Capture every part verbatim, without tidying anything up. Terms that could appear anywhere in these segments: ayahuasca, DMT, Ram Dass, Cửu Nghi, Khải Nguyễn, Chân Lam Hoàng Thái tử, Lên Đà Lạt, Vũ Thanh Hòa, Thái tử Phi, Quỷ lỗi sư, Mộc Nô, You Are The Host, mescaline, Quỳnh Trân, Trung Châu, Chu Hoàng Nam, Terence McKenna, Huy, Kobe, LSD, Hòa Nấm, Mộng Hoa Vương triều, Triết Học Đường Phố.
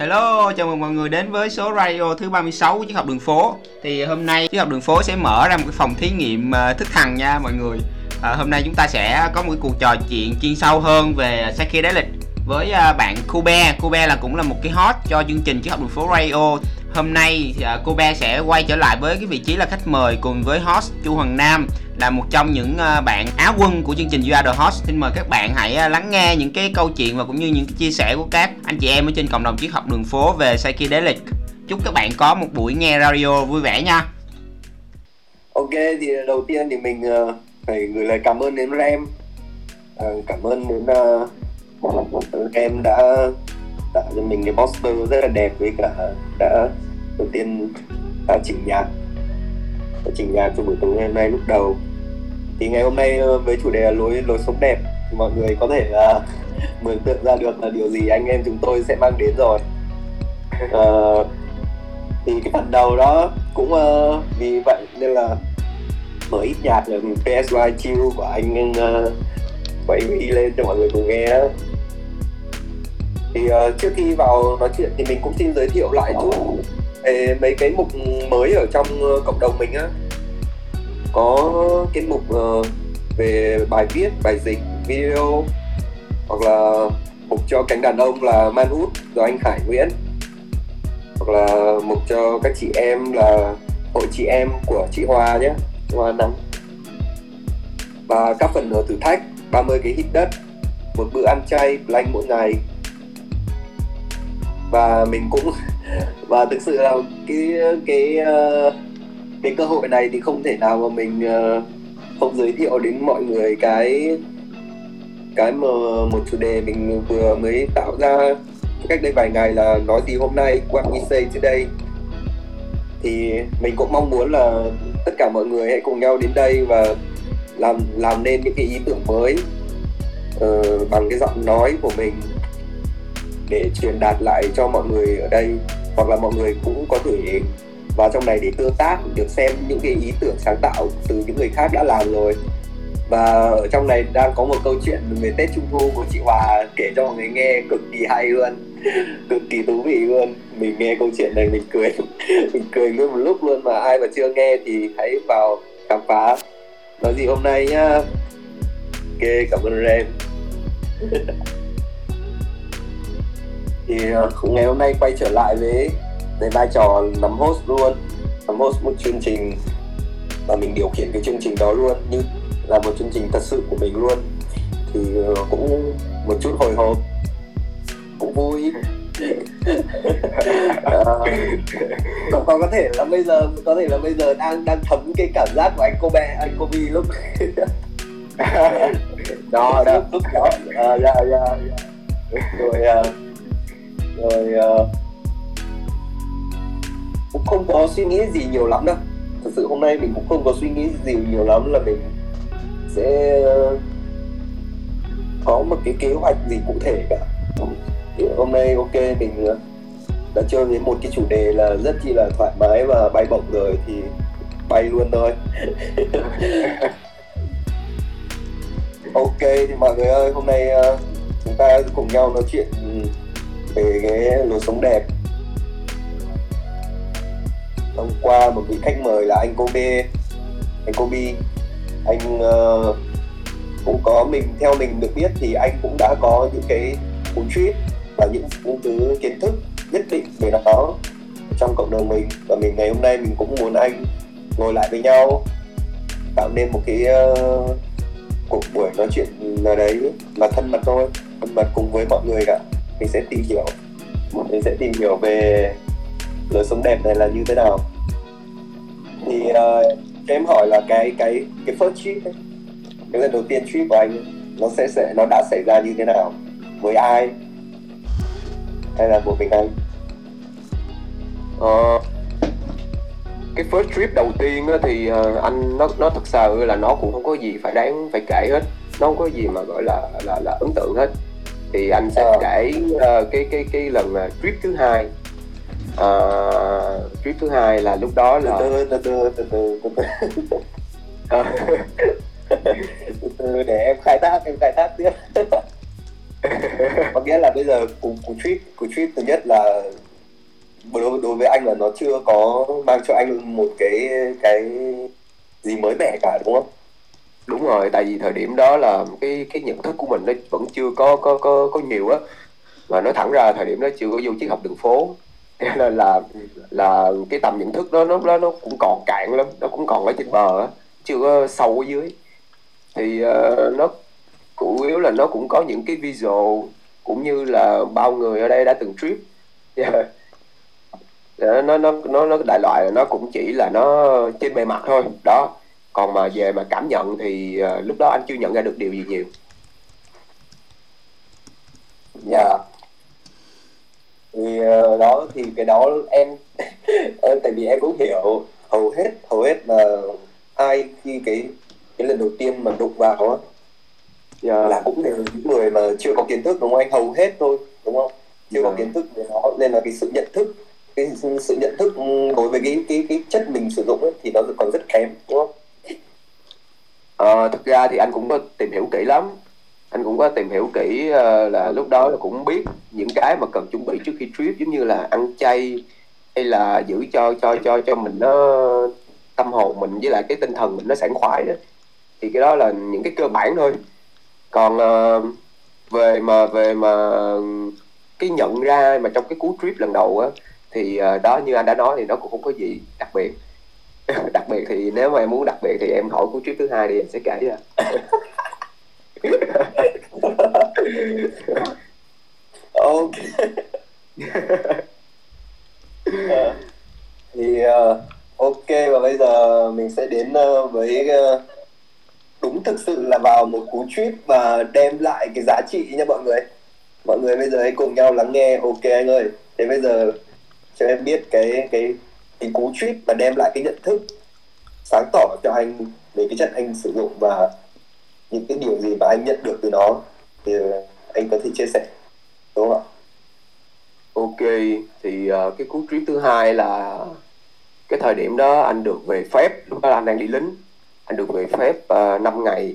Hello, chào mừng mọi người đến với số radio thứ ba mươi sáu của Triết Học Đường Phố. Thì hôm nay Triết Học Đường Phố sẽ mở ra một cái phòng thí nghiệm thức thần nha mọi người. à, Hôm nay chúng ta sẽ có một cuộc trò chuyện chuyên sâu hơn về psychedelic với bạn Kobe. Kobe là cũng là một cái host cho chương trình Triết Học Đường Phố Radio. Hôm nay Kobe sẽ quay trở lại với cái vị trí là khách mời cùng với host Chu Hoàng Nam, là một trong những bạn Á quân của chương trình You Are The Host. Xin mời các bạn hãy lắng nghe những cái câu chuyện và cũng như những cái chia sẻ của các anh chị em ở trên cộng đồng Triết Học Đường Phố về psychedelic. Chúc các bạn có một buổi nghe radio vui vẻ nha. Ok, thì đầu tiên thì mình phải gửi lời cảm ơn đến Ram. à, Cảm ơn đến uh, Ram đã tạo cho mình cái poster rất là đẹp, với cả đã đầu tiên đã chỉnh nhạc đã chỉnh nhạc cho buổi tối ngày hôm nay lúc đầu. Thì ngày hôm nay với chủ đề là lối lối sống đẹp, thì mọi người có thể uh, mường tượng ra được là điều gì anh em chúng tôi sẽ mang đến rồi. Uh, thì cái phần đầu đó cũng uh, vì vậy nên là mở ít nhạc là pê ét i Chill của anh uh, của anh Huy lên cho mọi người cùng nghe đó. Thì uh, trước khi vào nói chuyện thì mình cũng xin giới thiệu lại chút về mấy cái mục mới ở trong uh, cộng đồng mình á. Có cái mục uh, về bài viết, bài dịch, video, hoặc là mục cho cánh đàn ông là Man Út do anh Khải Nguyễn, hoặc là mục cho các chị em là hội chị em của chị Hòa nhé, Hòa Nấm. Và các phần thử thách ba mươi cái hít đất, một bữa ăn chay lành mỗi ngày. Và mình cũng và thực sự là cái cái uh, cái cơ hội này thì không thể nào mà mình uh, không giới thiệu đến mọi người cái cái mà một chủ đề mình vừa mới tạo ra cách đây vài ngày là nói gì hôm nay, what we say today. Thì mình cũng mong muốn là tất cả mọi người hãy cùng nhau đến đây và làm làm nên những cái ý tưởng mới uh, bằng cái giọng nói của mình để truyền đạt lại cho mọi người ở đây, hoặc là mọi người cũng có thể vào trong này để tương tác, được xem những cái ý tưởng sáng tạo từ những người khác đã làm rồi. Và ở trong này đang có một câu chuyện về Tết Trung Thu của chị Hòa kể cho mọi người nghe, cực kỳ hay luôn, cực kỳ thú vị luôn. Mình nghe câu chuyện này mình cười, mình cười nguyên một lúc luôn, mà ai mà chưa nghe thì hãy vào khám phá nói gì hôm nay nhá. Ok, cảm ơn em. Thì ngày hôm nay quay trở lại với về vai trò làm host luôn, làm host một chương trình và mình điều khiển cái chương trình đó luôn, như là một chương trình thật sự của mình luôn. Thì cũng một chút hồi hộp, cũng vui. à, còn, còn có thể là bây giờ có thể là bây giờ đang đang thấm cái cảm giác của anh Kobe, anh Kobe lúc đó đó lúc đó à, yeah, yeah, yeah. rồi uh, rồi uh, cũng không có suy nghĩ gì nhiều lắm đâu. Thật sự hôm nay mình cũng không có suy nghĩ gì nhiều lắm, là mình sẽ có một cái kế hoạch gì cụ thể cả. Thì hôm nay ok, mình đã chơi với một cái chủ đề là rất chi là thoải mái và bay bổng rồi, thì bay luôn thôi. Ok, thì mọi người ơi, hôm nay chúng ta cùng nhau nói chuyện về cái lối sống đẹp thông qua một vị khách mời là anh Kobe. Anh Kobe, anh uh, cũng có mình theo mình được biết thì anh cũng đã có những cái cuốn trip và những thứ kiến thức nhất định về nó trong cộng đồng mình. Và mình ngày hôm nay mình cũng muốn anh ngồi lại với nhau, tạo nên một cái uh, cuộc buổi nói chuyện nào đấy mà thân mật thôi, thân mật cùng với mọi người cả. Mình sẽ tìm hiểu, mình sẽ tìm hiểu về lối sống đẹp này là như thế nào. Thì uh, em hỏi là cái cái cái first trip ấy, cái lần đầu tiên trip của anh ấy, nó sẽ, sẽ nó đã xảy ra như thế nào, với ai, hay là của mình anh? Uh, cái first trip đầu tiên ấy, thì uh, anh nó nó thật sự là nó cũng không có gì phải đáng phải kể hết, nó không có gì mà gọi là là là ấn tượng hết. Thì anh sẽ uh. kể uh, cái cái cái lần trip thứ hai. Uh, trip thứ hai là lúc đó là từ từ từ từ từ từ từ để em khai thác em khai thác tiếp. Có nghĩa là bây giờ cú tweet, cú tweet thứ nhất là đối với anh là nó chưa có mang cho anh một cái cái gì mới mẻ cả, đúng không? Đúng rồi, tại vì thời điểm đó là cái cái nhận thức của mình nó vẫn chưa có có có có nhiều á, mà nói thẳng ra thời điểm đó chưa có vô triết học đường phố, nên là, là là cái tầm nhận thức đó nó nó cũng còn cạn lắm, nó cũng còn ở trên bờ á, chưa có sâu ở dưới. Thì uh, nó chủ yếu là nó cũng có những cái visual cũng như là bao người ở đây đã từng trip. Yeah. nó nó nó nó đại loại là nó cũng chỉ là nó trên bề mặt thôi đó, còn mà về mà cảm nhận thì uh, lúc đó anh chưa nhận ra được điều gì nhiều. Dạ. Yeah. Thì uh, đó thì cái đó em em tại vì em cũng hiểu hầu hết hầu hết là ai khi cái cái lần đầu tiên mà đụng vào đó, yeah, là cũng đều những người mà chưa có kiến thức, đúng không anh? Hầu hết thôi, đúng không? Chưa yeah. có kiến thức về nó, nên là cái sự nhận thức cái sự nhận thức đối với cái cái cái chất mình sử dụng ấy, thì nó còn rất kém, đúng không? À, thực ra thì anh cũng có tìm hiểu kỹ lắm, anh cũng có tìm hiểu kỹ là lúc đó là cũng biết những cái mà cần chuẩn bị trước khi trip, giống như là ăn chay hay là giữ cho cho cho cho mình nó tâm hồn mình với lại cái tinh thần mình nó sảng khoái đó. Thì cái đó là những cái cơ bản thôi. Còn uh, về mà về mà cái nhận ra mà trong cái cú trip lần đầu á, thì uh, đó như anh đã nói thì nó cũng không có gì đặc biệt. Đặc biệt thì nếu mà em muốn đặc biệt thì em hỏi cú trip thứ hai đi, em sẽ kể ra. Ok. uh, thì uh, ok, và bây giờ mình sẽ đến uh, với uh, đúng thực sự là vào một cú trip và đem lại cái giá trị nha mọi người. Mọi người bây giờ hãy cùng nhau lắng nghe. Ok anh ơi, thế bây giờ cho em biết cái cái cái cú trip và đem lại cái nhận thức sáng tỏ cho anh về cái chất anh sử dụng và những cái điều gì mà anh nhận được từ nó, thì anh có thể chia sẻ, đúng không ạ? Ok, thì uh, cái cú trip thứ hai là cái thời điểm đó anh được về phép, lúc đó anh đang đi lính. Anh được về phép uh, năm ngày.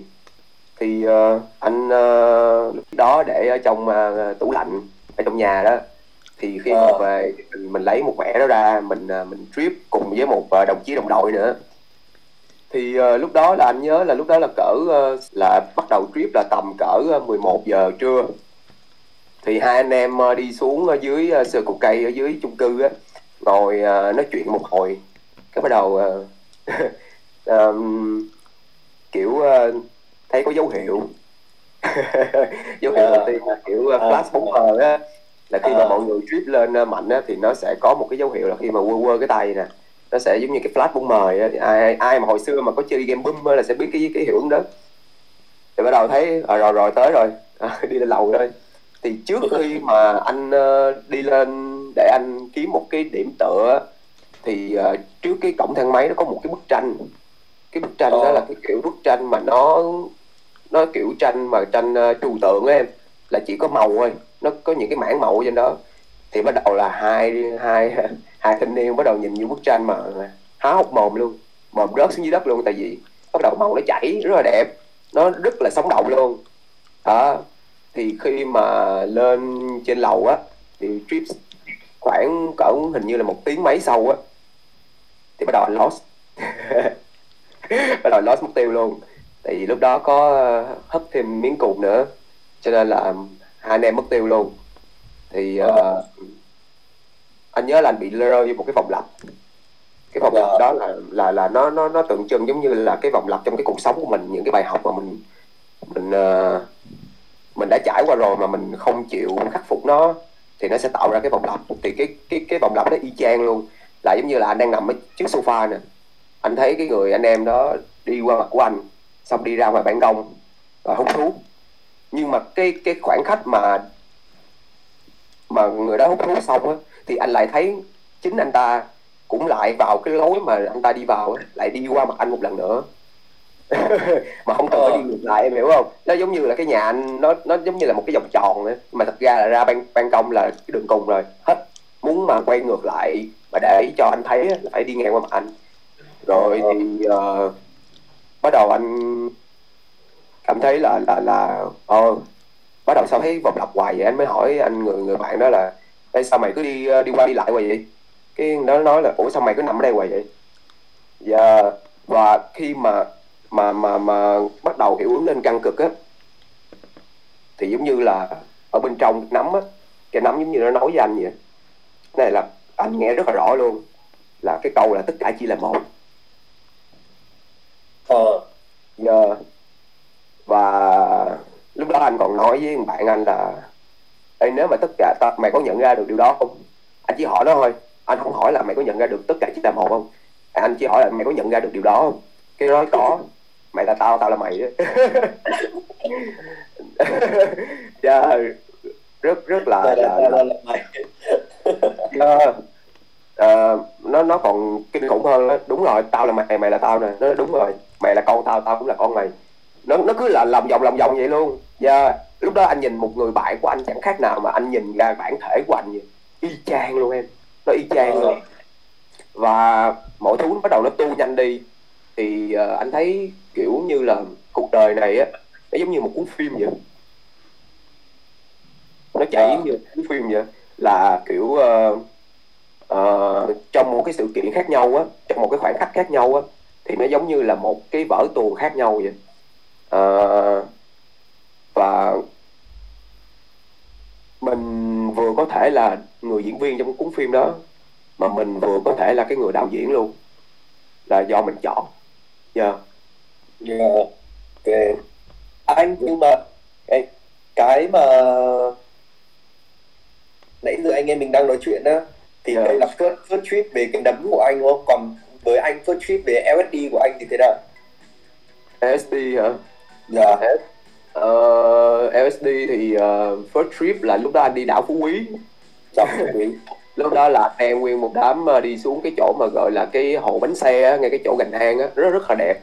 Thì uh, anh uh, lúc đó để ở trong uh, tủ lạnh ở trong nhà đó. Thì khi uh. mà về mình, mình lấy một mẻ đó ra, Mình uh, mình trip cùng với một uh, đồng chí đồng đội nữa. Thì uh, lúc đó là anh nhớ là lúc đó là cỡ uh, là bắt đầu trip là tầm cỡ mười một giờ trưa. Thì hai anh em uh, đi xuống uh, dưới uh, sờ cục cây ở dưới chung cư á, ngồi uh, nói chuyện một hồi. Cái bắt đầu uh, Um, kiểu uh, thấy có dấu hiệu dấu hiệu đầu tiên là kiểu uh, flash bóng mờ á, là khi mà mọi người trip lên uh, mạnh á thì nó sẽ có một cái dấu hiệu là khi mà quơ quơ cái tay nè, nó sẽ giống như cái flash bóng mờ á. Ai ai mà hồi xưa mà có chơi game boom là sẽ biết cái cái hiệu ứng đó. Thì bắt đầu thấy à, rồi rồi tới rồi à, đi lên lầu thôi. Thì trước khi mà anh uh, đi lên để anh kiếm một cái điểm tựa thì uh, trước cái cổng thang máy nó có một cái bức tranh. Cái bức tranh ờ. đó là cái kiểu bức tranh mà nó nó kiểu tranh mà tranh uh, trừu tượng á em, là chỉ có màu thôi, nó có những cái mảng màu trên đó. Thì bắt đầu là hai hai hai thanh niên bắt đầu nhìn những bức tranh mà há hốc mồm luôn, mồm rớt xuống dưới đất luôn, tại vì bắt đầu màu nó chảy rất là đẹp, nó rất là sống động luôn đó. Thì khi mà lên trên lầu á thì trip khoảng cỡ hình như là một tiếng mấy sau á thì bắt đầu anh lost. Bắt đầu lost mất tiêu luôn. Tại vì lúc đó có hất thêm miếng cụt nữa, cho nên là hai anh em mất tiêu luôn. Thì uh, anh nhớ là anh bị rơi vô một cái vòng lặp. Cái vòng lặp đó là là là nó nó nó tượng trưng giống như là cái vòng lặp trong cái cuộc sống của mình, những cái bài học mà mình mình uh, mình đã trải qua rồi mà mình không chịu khắc phục nó thì nó sẽ tạo ra cái vòng lặp. Thì cái cái cái vòng lặp đó y chang luôn, là giống như là anh đang nằm ở trước sofa nè, anh thấy cái người anh em đó đi qua mặt của anh, xong đi ra ngoài ban công và hút thuốc. Nhưng mà cái cái khoảng khắc mà mà người đó hút thuốc xong á, thì anh lại thấy chính anh ta cũng lại vào cái lối mà anh ta đi vào, lại đi qua mặt anh một lần nữa. Mà không cần phải đi ngược lại, em hiểu không? Nó giống như là cái nhà anh, nó nó giống như là một cái vòng tròn nữa, mà thật ra là ra ban ban công là cái đường cùng rồi. Hết muốn mà quay ngược lại mà để cho anh thấy là phải đi ngang qua mặt anh. Rồi thì uh, bắt đầu anh cảm thấy là là là ờ Bắt đầu sau thấy vòng lặp hoài vậy, anh mới hỏi anh người người bạn đó là ê, sao mày cứ đi đi qua đi lại hoài vậy? Cái nó nói là ủa sao mày cứ nằm ở đây hoài vậy? Và và khi mà mà mà mà bắt đầu hiệu ứng lên căng cực á, thì giống như là ở bên trong nấm á, cái nấm giống như nó nói với anh vậy. Này là anh nghe rất là rõ luôn, là cái câu là tất cả chỉ là một. Ờ, giờ và lúc đó anh còn nói với bạn anh là ê, nếu mà tất cả ta, mày có nhận ra được điều đó không? Anh chỉ hỏi nó thôi, anh không hỏi là mày có nhận ra được tất cả chỉ là một không? Anh chỉ hỏi là mày có nhận ra được điều đó không? Cái nói có, mày là tao, tao là mày đó. Yeah, rất rất là, là, là, là, là mày. Yeah. Uh, nó nó còn kinh khủng hơn đó. Đúng rồi, tao là mày, mày là tao nè. Nó đúng rồi, mày là con tao, tao cũng là con mày. Nó nó cứ là lòng vòng lòng vòng vậy luôn. Yeah. Lúc đó anh nhìn một người bạn của anh chẳng khác nào mà anh nhìn ra bản thể của anh vậy. Y chang luôn em, nó y chang luôn. Và mọi thứ bắt đầu nó tu nhanh đi. Thì uh, anh thấy kiểu như là cuộc đời này á, nó giống như một cuốn phim vậy. Nó chảy giống như một cuốn phim vậy. Là kiểu uh, uh, trong một cái sự kiện khác nhau á, trong một cái khoảng cách khác nhau á, thì nó giống như là một cái vở tuồng khác nhau vậy. Uh, và mình vừa có thể là người diễn viên trong cuốn phim đó, mà mình vừa có thể là cái người đạo diễn luôn, là do mình chọn. Yeah. Yeah. Ok. Anh nhưng mà cái, cái mà nãy giờ anh em mình đang nói chuyện đó, thì yeah, đây là first, first trip về cái nấm của anh đúng không? Còn với anh first trip về lờ ét đê của anh thì thế nào? lờ ét đê hả? Dạ. Yeah. Uh, lờ ét đê thì uh, first trip là lúc đó anh đi đảo Phú Quý. Đảo Phú Quý. Lúc đó là anh em nguyên một đám đi xuống cái chỗ mà gọi là cái hồ bánh xe á, ngay cái chỗ gành hang á, rất rất là đẹp.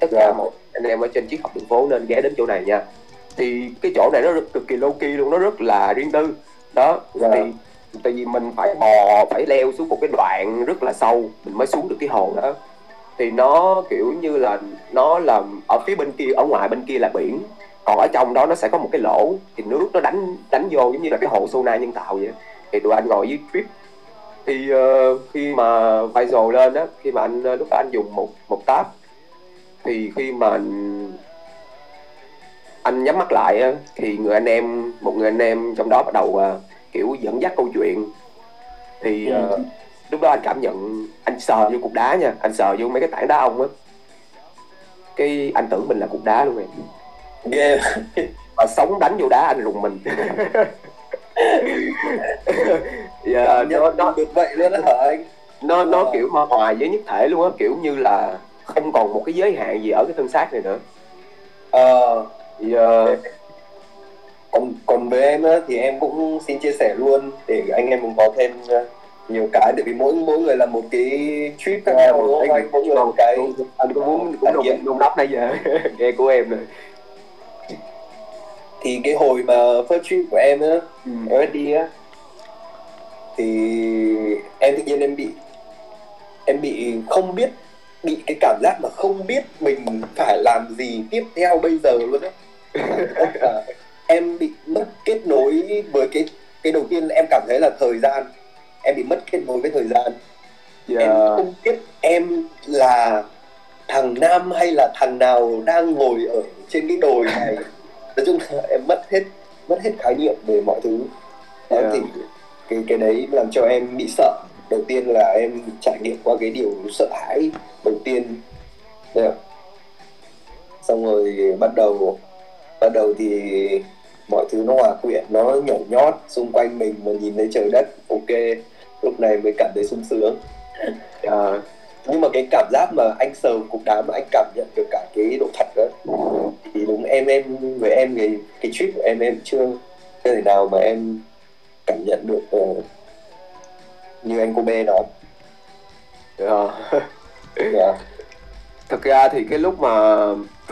Tất cả mọi anh em ở trên Triết Học Đường Phố nên ghé đến chỗ này nha. Thì cái chỗ này nó rất, cực kỳ low key luôn, nó rất là riêng tư. Đó, yeah. Thì tại vì mình phải bò, phải leo xuống một cái đoạn rất là sâu mình mới xuống được cái hồ đó. Thì nó kiểu như là nó là ở phía bên kia, ở ngoài bên kia là biển, còn ở trong đó nó sẽ có một cái lỗ thì nước nó đánh đánh vô giống như là cái hồ sauna nhân tạo vậy. Thì tụi anh ngồi dưới trip. Thì uh, khi mà viral lên á, khi mà anh lúc đó anh dùng một một tab, thì khi mà anh, anh nhắm mắt lại á, thì người anh em một người anh em trong đó bắt đầu uh, kiểu dẫn dắt câu chuyện. Thì uh, lúc đó anh cảm nhận, anh sờ vô cục đá nha, anh sờ vô mấy cái tảng đá ông á, cái anh tưởng mình là cục đá luôn em. Và sóng đánh vô đá anh rùng mình. Dạ, nó nó được vậy luôn đó hả anh? Nó nó à, kiểu mà hòa với nhất thể luôn á, kiểu như là không còn một cái giới hạn gì ở cái thân xác này nữa. Ờ, à, giờ yeah. còn còn với em á thì em cũng xin chia sẻ luôn để anh em mình có thêm nhiều cái, tại vì mỗi mỗi người là một cái trip khác nhau đúng không anh? Mỗi người một cái, anh cũng muốn cũng đồng đồng đắp nãy giờ nghe của em rồi. Thì cái hồi mà first trip của em á, ừ. em đi á, thì em tự nhiên em bị em bị không biết, bị cái cảm giác mà không biết mình phải làm gì tiếp theo bây giờ luôn á. Em bị mất kết nối với cái cái đầu tiên em cảm thấy là thời gian, em bị mất kết nối với thời gian. Yeah. Em không biết em là thằng Nam hay là thằng nào đang ngồi ở trên cái đồi này. Nói chung là em mất hết mất hết khái niệm về mọi thứ. Đó, yeah. Thì cái cái đấy làm cho em bị sợ. Đầu tiên là em trải nghiệm qua cái điều sợ hãi đầu tiên. Đấy. Xong rồi bắt đầu bắt đầu thì mọi thứ nó hòa quyện, nó nhổ nhót xung quanh mình mà nhìn thấy trời đất. Ok, lúc này mới cảm thấy sung sướng. À, nhưng mà cái cảm giác mà anh sờ cục đá mà anh cảm nhận được cả cái độ thật đó, thì đúng em em với em cái cái trip của em em chưa chưa thể nào mà em cảm nhận được uh, như anh Kobe nói. Yeah. Yeah. Thật ra thì cái lúc mà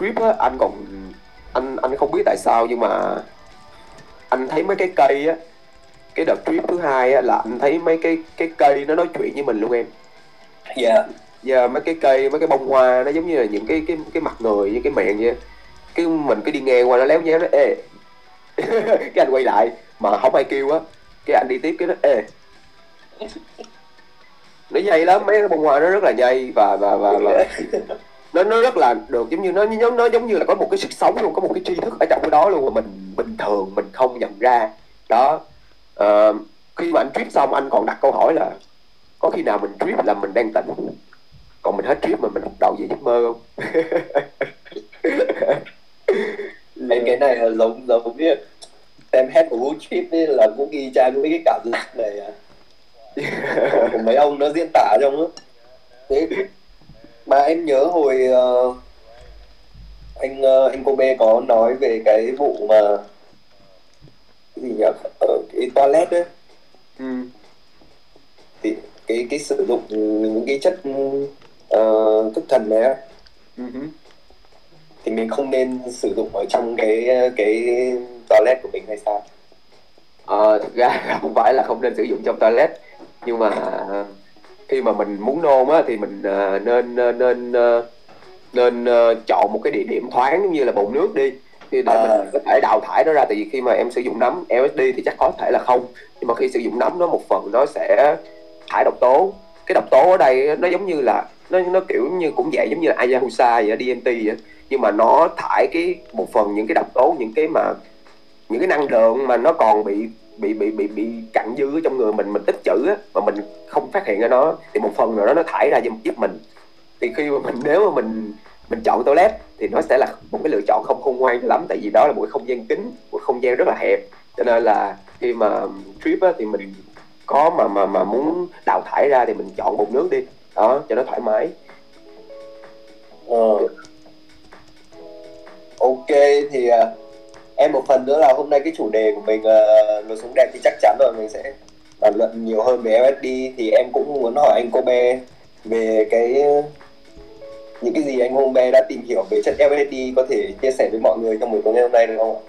trip á, anh còn anh anh không biết tại sao nhưng mà anh thấy mấy cái cây á, cái đợt trip thứ hai á, là anh thấy mấy cái cái cây nó nói chuyện với mình luôn em. Dạ. Dạ, mấy cái cây, mấy cái bông hoa nó giống như là những cái cái cái mặt người, những cái miệng vậy. Cái mình cứ đi ngang qua nó léo nhéo nó ê Cái anh quay lại mà không ai kêu á, cái anh đi tiếp cái nó ê nó nhây lắm, mấy cái bông hoa nó rất là nhây và và và, và... nó nó rất là được, giống như nó giống nó giống như là có một cái sức sống luôn, có một cái tri thức ở trong cái đó luôn mà mình bình thường mình không nhận ra đó. À, khi mà anh trip xong anh còn đặt câu hỏi là có khi nào mình trip là mình đang tỉnh, còn mình hết trip mà mình bắt đầu về giấc mơ không? Mấy cái này là giống giống như tem hết của World Trip ấy, là cũng ghi trang mấy cái cảm giác này à. Của mấy ông nó diễn tả trong đó. Thế mà em nhớ hồi uh, anh uh, anh Kobe có nói về cái vụ mà cái gì nhỉ, ở cái toilet đấy. Ừ. Thì cái cái sử dụng những cái chất uh, thức thần này á. Ừ. Thì mình không nên sử dụng ở trong cái cái toilet của mình hay sao? Ờ, thực ra không phải là không nên sử dụng trong toilet, nhưng mà khi mà mình muốn nôn á thì mình nên nên nên, nên chọn một cái địa điểm thoáng như là bồn nước đi, thì để à. mình có thể đào thải nó ra. Tại vì khi mà em sử dụng nấm L S D thì chắc có thể là không, nhưng mà khi sử dụng nấm nó một phần nó sẽ thải độc tố. Cái độc tố ở đây nó giống như là nó nó kiểu như cũng vậy, giống như là ayahuasca vậy, D M T vậy, nhưng mà nó thải cái một phần những cái độc tố, những cái mà những cái năng lượng mà nó còn bị bị bị bị bị cặn dư ở trong người mình mình tích trữ á, mà mình không phát hiện ra nó, thì một phần nào đó nó thải ra giúp mình. Thì khi mà mình nếu mà mình mình chọn toilet thì nó sẽ là một cái lựa chọn không khôn ngoan lắm, tại vì đó là một cái không gian kín, một không gian rất là hẹp, cho nên là khi mà trip á thì mình có mà mà mà muốn đào thải ra thì mình chọn bồn nước đi đó cho nó thoải mái. Ờ. Ok, thì em một phần nữa là hôm nay cái chủ đề của mình uh, lối sống đẹp thì chắc chắn rồi mình sẽ bàn luận nhiều hơn về L S D. Thì em cũng muốn hỏi anh Kobe về cái những cái gì anh Kobe đã tìm hiểu về chất L S D, có thể chia sẻ với mọi người trong buổi tối ngày hôm nay được không ạ?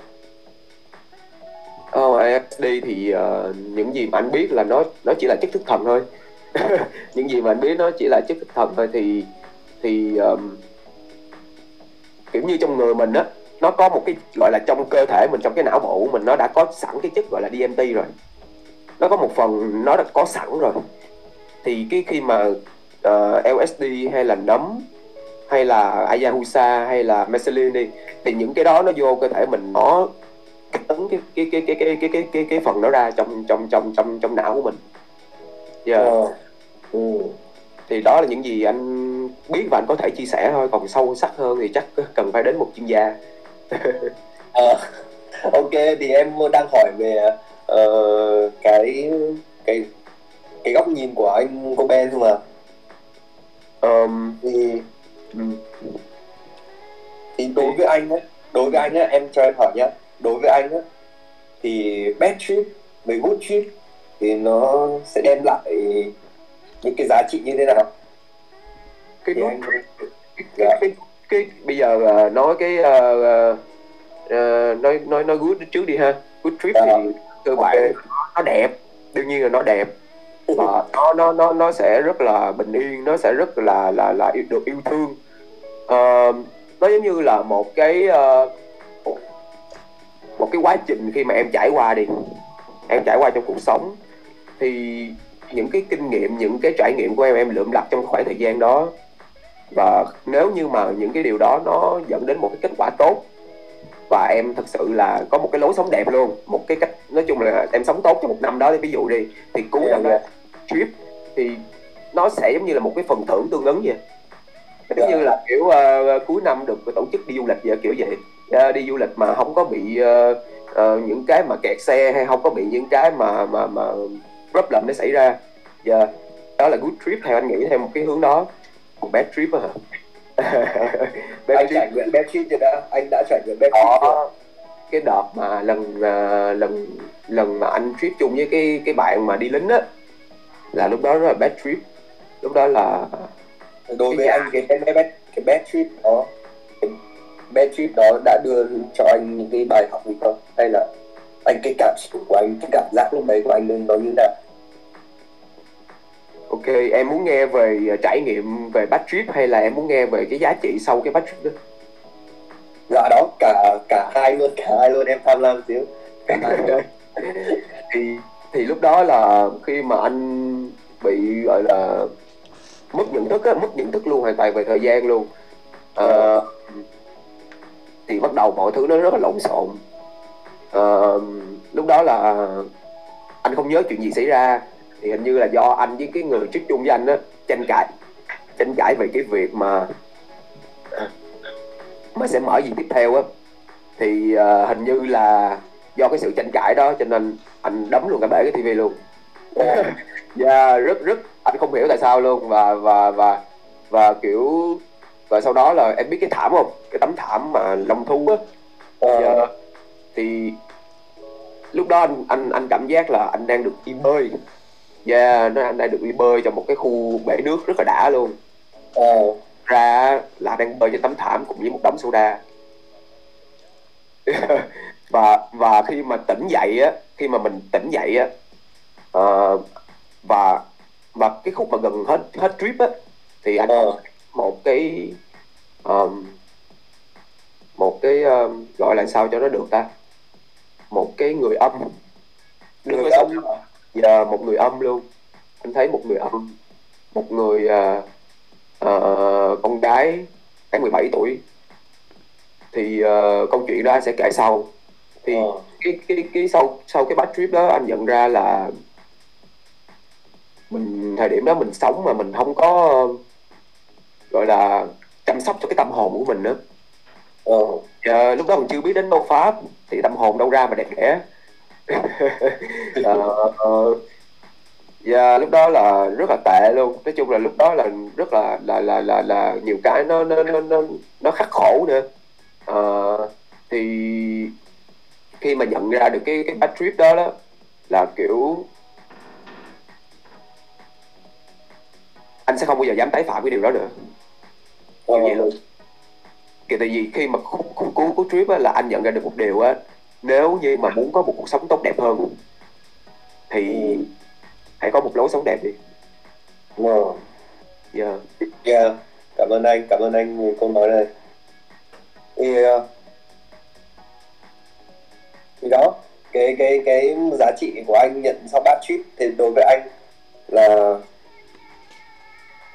Oh, L S D thì uh, những gì mà anh biết là nó nó chỉ là chất thức thần thôi. Những gì mà anh biết nó chỉ là chất thức thần thôi thì thì um, kiểu như trong người mình á, nó có một cái gọi là trong cơ thể mình, trong cái não bộ của mình nó đã có sẵn cái chất gọi là D M T rồi, nó có một phần nó đã có sẵn rồi. Thì cái khi mà uh, L S D hay là nấm hay là ayahuasca hay là mescaline đi, thì những cái đó nó vô cơ thể mình, nó cắn cái cái cái cái cái cái cái cái cái phần nó ra trong trong trong trong trong não của mình. Dạ. Yeah. Oh. Oh. Thì đó là những gì anh biết và anh có thể chia sẻ thôi, còn sâu sắc hơn thì chắc cần phải đến một chuyên gia. À, ok, thì em đang hỏi về uh, cái cái cái góc nhìn của anh Kobe thôi mà. Um, thì thì đối với anh á, đối với anh á, em cho em hỏi nhá, đối với anh á, thì bad trip với good trip thì nó sẽ đem lại những cái giá trị như thế nào? Cái good trip, cái, cái, cái bây giờ uh, nói cái uh, uh, nói nói nói good trước đi ha. Good trip yeah. thì cơ bản okay. nó đẹp, đương nhiên là nó đẹp và nó nó nó nó sẽ rất là bình yên, nó sẽ rất là là là được yêu thương. Uh, nó giống như là một cái uh, một cái quá trình khi mà em trải qua đi, em trải qua trong cuộc sống, thì những cái kinh nghiệm, những cái trải nghiệm của em em lượm lặt trong khoảng thời gian đó. Và nếu như mà những cái điều đó nó dẫn đến một cái kết quả tốt và em thật sự là có một cái lối sống đẹp luôn, một cái cách nói chung là em sống tốt trong một năm đó thì ví dụ đi, thì cuối yeah, năm đó yeah. trip thì nó sẽ giống như là một cái phần thưởng tương ứng vậy. Giống yeah. như là kiểu uh, cuối năm được tổ chức đi du lịch vậy, kiểu vậy. Uh, đi du lịch mà không có bị uh, uh, những cái mà kẹt xe hay không có bị những cái mà mà mà problem nó xảy ra. Yeah. Đó là good trip theo anh nghĩ, theo một cái hướng đó. Bad trip hả? Bad anh trip. Trải nghiệm bad trip rồi đã, anh đã trải nghiệm bad trip chưa? Cái đợt mà lần lần lần mà anh trip chung với cái cái bạn mà đi lính á, là lúc đó rất là bad trip. Lúc đó là đối với anh cái cái bad cái bad trip đó, cái bad trip đó đã đưa cho anh những cái bài học gì không? Hay là anh cái cảm xúc của anh, cái cảm giác lúc đấy của anh nên nó như nào? Ok, em muốn nghe về trải nghiệm về bad trip hay là em muốn nghe về cái giá trị sau cái bad trip đó? Dạ đó, cả cả hai luôn, cả hai luôn, em tham lam xíu. thì, thì lúc đó là khi mà anh bị gọi là mất nhận thức á, mất nhận thức luôn, hoàn toàn về thời gian luôn. À, thì bắt đầu mọi thứ nó rất là lộn xộn. À, lúc đó là anh không nhớ chuyện gì xảy ra, thì hình như là do anh với cái người trước chung với anh á tranh cãi tranh cãi về cái việc mà mới sẽ mở gì tiếp theo á. Thì uh, hình như là do cái sự tranh cãi đó cho nên anh đấm luôn cả bể cái tivi luôn. Và rất rất anh không hiểu tại sao luôn. Và và và và kiểu và sau đó là em biết cái thảm không, cái tấm thảm mà lông thú á. Ờ. Thì lúc đó anh anh anh cảm giác là anh đang được đi bơi. Dạ, yeah, anh đang được đi bơi trong một cái khu bể nước rất là đã luôn. Ồ, ra là đang bơi trên tấm thảm cùng với một đống soda. và và khi mà tỉnh dậy á, khi mà mình tỉnh dậy á, uh, và và cái khúc mà gần hết hết trip á, thì anh có một cái um, một cái um, gọi là sao cho nó được ta, một cái người âm đứng ở sông. Dạ, một người âm luôn. Anh thấy một người âm, một người uh, uh, con gái khoảng mười bảy tuổi. Thì uh, câu chuyện đó anh sẽ kể sau. Thì ờ. cái, cái, cái sau sau cái bad trip đó anh nhận ra là mình thời điểm đó mình sống mà mình không có uh, gọi là chăm sóc cho cái tâm hồn của mình nữa. Ờ. Uh, lúc đó mình chưa biết đến Mâu Pháp thì tâm hồn đâu ra mà đẹp đẽ. uh, uh, yeah, lúc đó là rất là tệ luôn. Nói chung là lúc đó là rất là là là là, là nhiều cái nó nó nó nó khắc khổ nữa. Uh, thì khi mà nhận ra được cái cái bad trip đó đó là kiểu anh sẽ không bao giờ dám tái phạm cái điều đó nữa. Kiểu vậy luôn. Kìa, tại vì khi mà khúc khúc cuối của trip á là anh nhận ra được một điều á, nếu như mà muốn có một cuộc sống tốt đẹp hơn thì hãy có một lối sống đẹp đi. Wow. Yeah. Yeah. Cảm ơn anh, cảm ơn anh vì câu nói này. Thì, thì đó, cái cái cái giá trị của anh nhận sau bad trip thì đối với anh là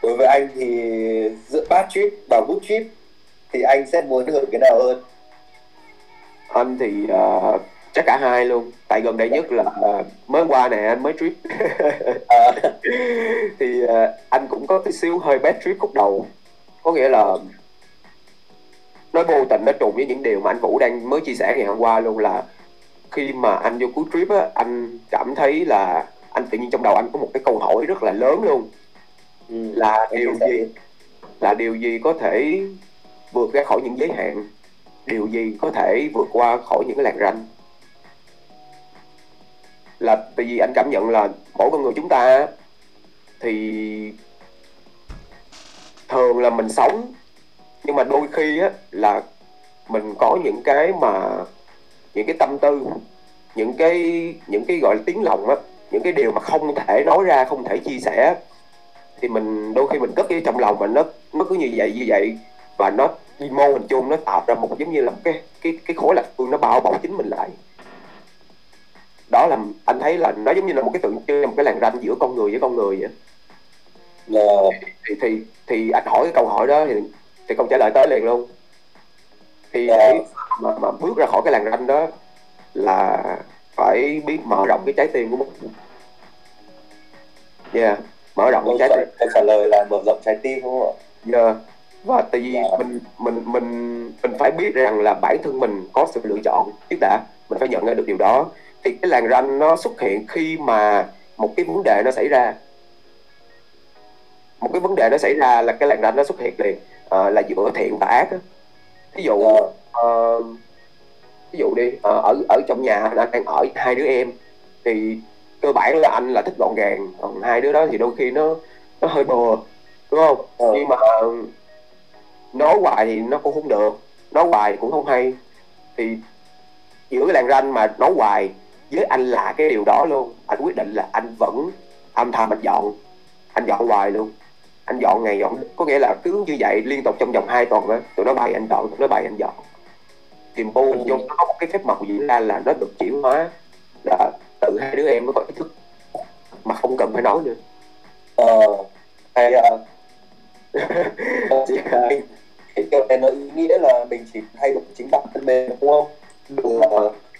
đối với anh thì giữa bad trip và good trip thì anh sẽ muốn hưởng cái nào hơn? Anh thì uh, chắc cả hai luôn, tại gần đây nhất là uh, mới qua nè anh mới trip. Thì uh, anh cũng có tí xíu hơi bad trip khúc đầu, có nghĩa là nó vô tình nó trùng với những điều mà anh Vũ đang mới chia sẻ ngày hôm qua luôn, là khi mà anh vô cuối trip á, anh cảm thấy là anh tự nhiên trong đầu anh có một cái câu hỏi rất là lớn luôn. Ừ, là điều gì là điều gì có thể vượt ra khỏi những giới hạn, điều gì có thể vượt qua khỏi những cái làn ranh. Là tại vì anh cảm nhận là mỗi con người chúng ta thì thường là mình sống, nhưng mà đôi khi á, là mình có những cái mà những cái tâm tư, những cái những cái gọi là tiếng lòng á, những cái điều mà không thể nói ra, không thể chia sẻ, thì mình đôi khi mình cất cái trong lòng mà nó nó cứ như vậy như vậy và nó mô hình chung nó tạo ra một giống như là cái cái cái khối lập phương nó bao bọc chính mình lại. Đó là anh thấy là nó giống như là một cái tượng trưng, một cái làn ranh giữa con người với con người vậy. Yeah. Thì, thì thì anh hỏi cái câu hỏi đó thì thì câu trả lời tới liền luôn. Thì để mà, mà bước ra khỏi cái làn ranh đó là phải biết mở rộng cái trái tim của mình. Dạ, yeah. Mở rộng cái trái tim. Câu trả lời là mở rộng trái tim đúng không ạ? Dạ. Và tại vì yeah. mình mình mình mình phải biết rằng là bản thân mình có sự lựa chọn trước đã, mình phải nhận ra được điều đó. Thì cái làn ranh nó xuất hiện khi mà một cái vấn đề nó xảy ra, một cái vấn đề nó xảy ra là cái làn ranh nó xuất hiện liền. À, là giữa thiện và ác á. Ví dụ uh, ví dụ đi uh, ở ở trong nhà anh đang ở hai đứa em, thì cơ bản là anh là thích gọn gàng, còn hai đứa đó thì đôi khi nó nó hơi bừa, đúng không? Ừ. Nhưng mà uh, nói hoài thì nó cũng không được, nói hoài cũng không hay. Thì giữa cái làn ranh mà nói hoài với anh là cái điều đó luôn, anh quyết định là anh vẫn âm thầm anh dọn anh dọn hoài luôn. Anh dọn ngày dọn, có nghĩa là cứ như vậy liên tục trong vòng hai tuần á, tụi nó bày anh dọn, tụi nó bày anh dọn. kìm vô hình dung nó có một cái phép màu diễn ra là nó được chuyển hóa, là tự hai đứa em mới có ý thức mà không cần phải nói nữa. Ờ hay chị Hải, cái điều này nó ý nghĩa là mình chỉ thay đổi chính bản thân mình đúng không? Đúng là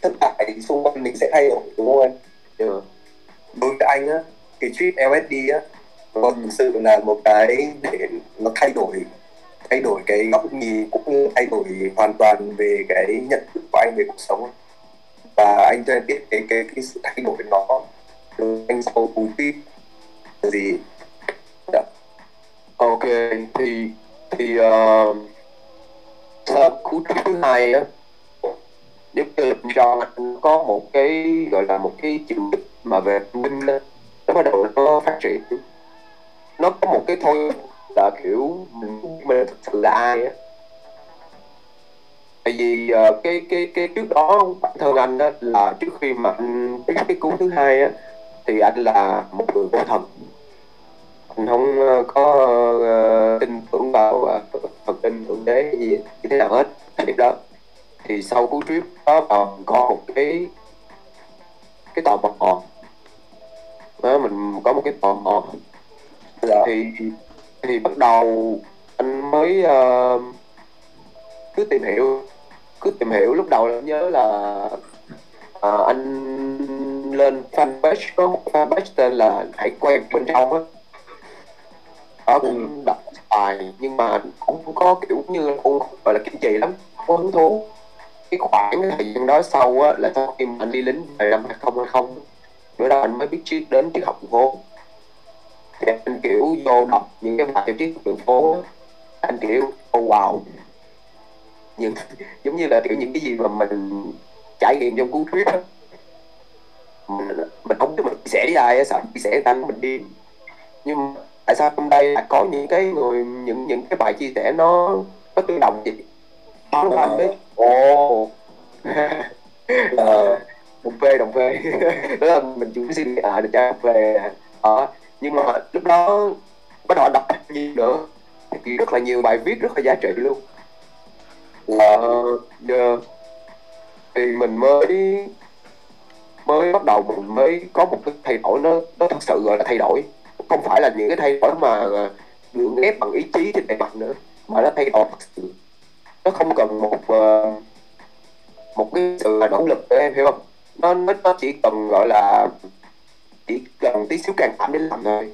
tất cả xung quanh mình sẽ thay đổi đúng không anh? Ừ. Đối với anh á, cái trip lờ ét đê á, nó thực sự là một cái để nó thay đổi thay đổi cái góc nhìn cũng như thay đổi hoàn toàn về cái nhận thức của anh về cuộc sống, và anh cho em biết cái cái cái sự thay đổi nó anh sau cú trip gì. Đã. Ok thì thì uh, sau cú trip thứ hai á, nếu như cho anh có một cái gọi là một cái chiều mà về minh á, nó bắt đầu nó phát triển, nó có một cái thôi là kiểu mình mình thực sự là ai á. Tại vì uh, cái cái cái trước đó bản thân anh á, là trước khi mà anh cái cái cú thứ hai á thì anh là một người vô thần, anh không có uh, tin tưởng vào uh, Phật, tin tưởng đế gì như thế nào hết điểm đó. Thì sau cú trip đó còn có một cái cái tò mò đó, mình có một cái tò mò dạ. thì thì bắt đầu anh mới uh, cứ tìm hiểu cứ tìm hiểu lúc đầu là nhớ là uh, anh lên fanpage, có một fanpage tên là Hãy Quen Bên Trong á, đó cũng đọc bài nhưng mà cũng không có kiểu như cũng gọi là kiên trì lắm, không hứng thú. Cái khoảng thời gian đó sau á, là sau khi mà anh đi lính về năm hai không hai không, bữa đó anh mới biết triết đến triết học đường phố. Thì anh kiểu vô đọc những cái bài triết học đường phố, anh kiểu oh wow, những, giống như là kiểu những cái gì mà mình trải nghiệm trong cuốn trip á, mình, mình không biết mình chia sẻ với ai, sợ chia sẻ tăng mình đi. Nhưng mà tại sao trong đây là có những cái người những những cái bài chia sẻ nó có tương đồng gì? Đó là anh biết. Ồ, đồng phê đồng phê đó là mình chủ xin à, được cho về à. Nhưng mà lúc đó bắt đầu đọc nhiều nữa thì rất là nhiều bài viết rất là giá trị luôn. À, thì mình mới mới bắt đầu mình mới có một cái thay đổi, nó nó thật sự gọi là thay đổi, không phải là những cái thay đổi mà gượng ép bằng ý chí trên bề mặt nữa, mà nó thay đổi thật sự. Nó không cần một uh, một cái sự nỗ lực để em hiểu không, nó nó chỉ cần gọi là chỉ cần tí xíu can đảm để làm thôi,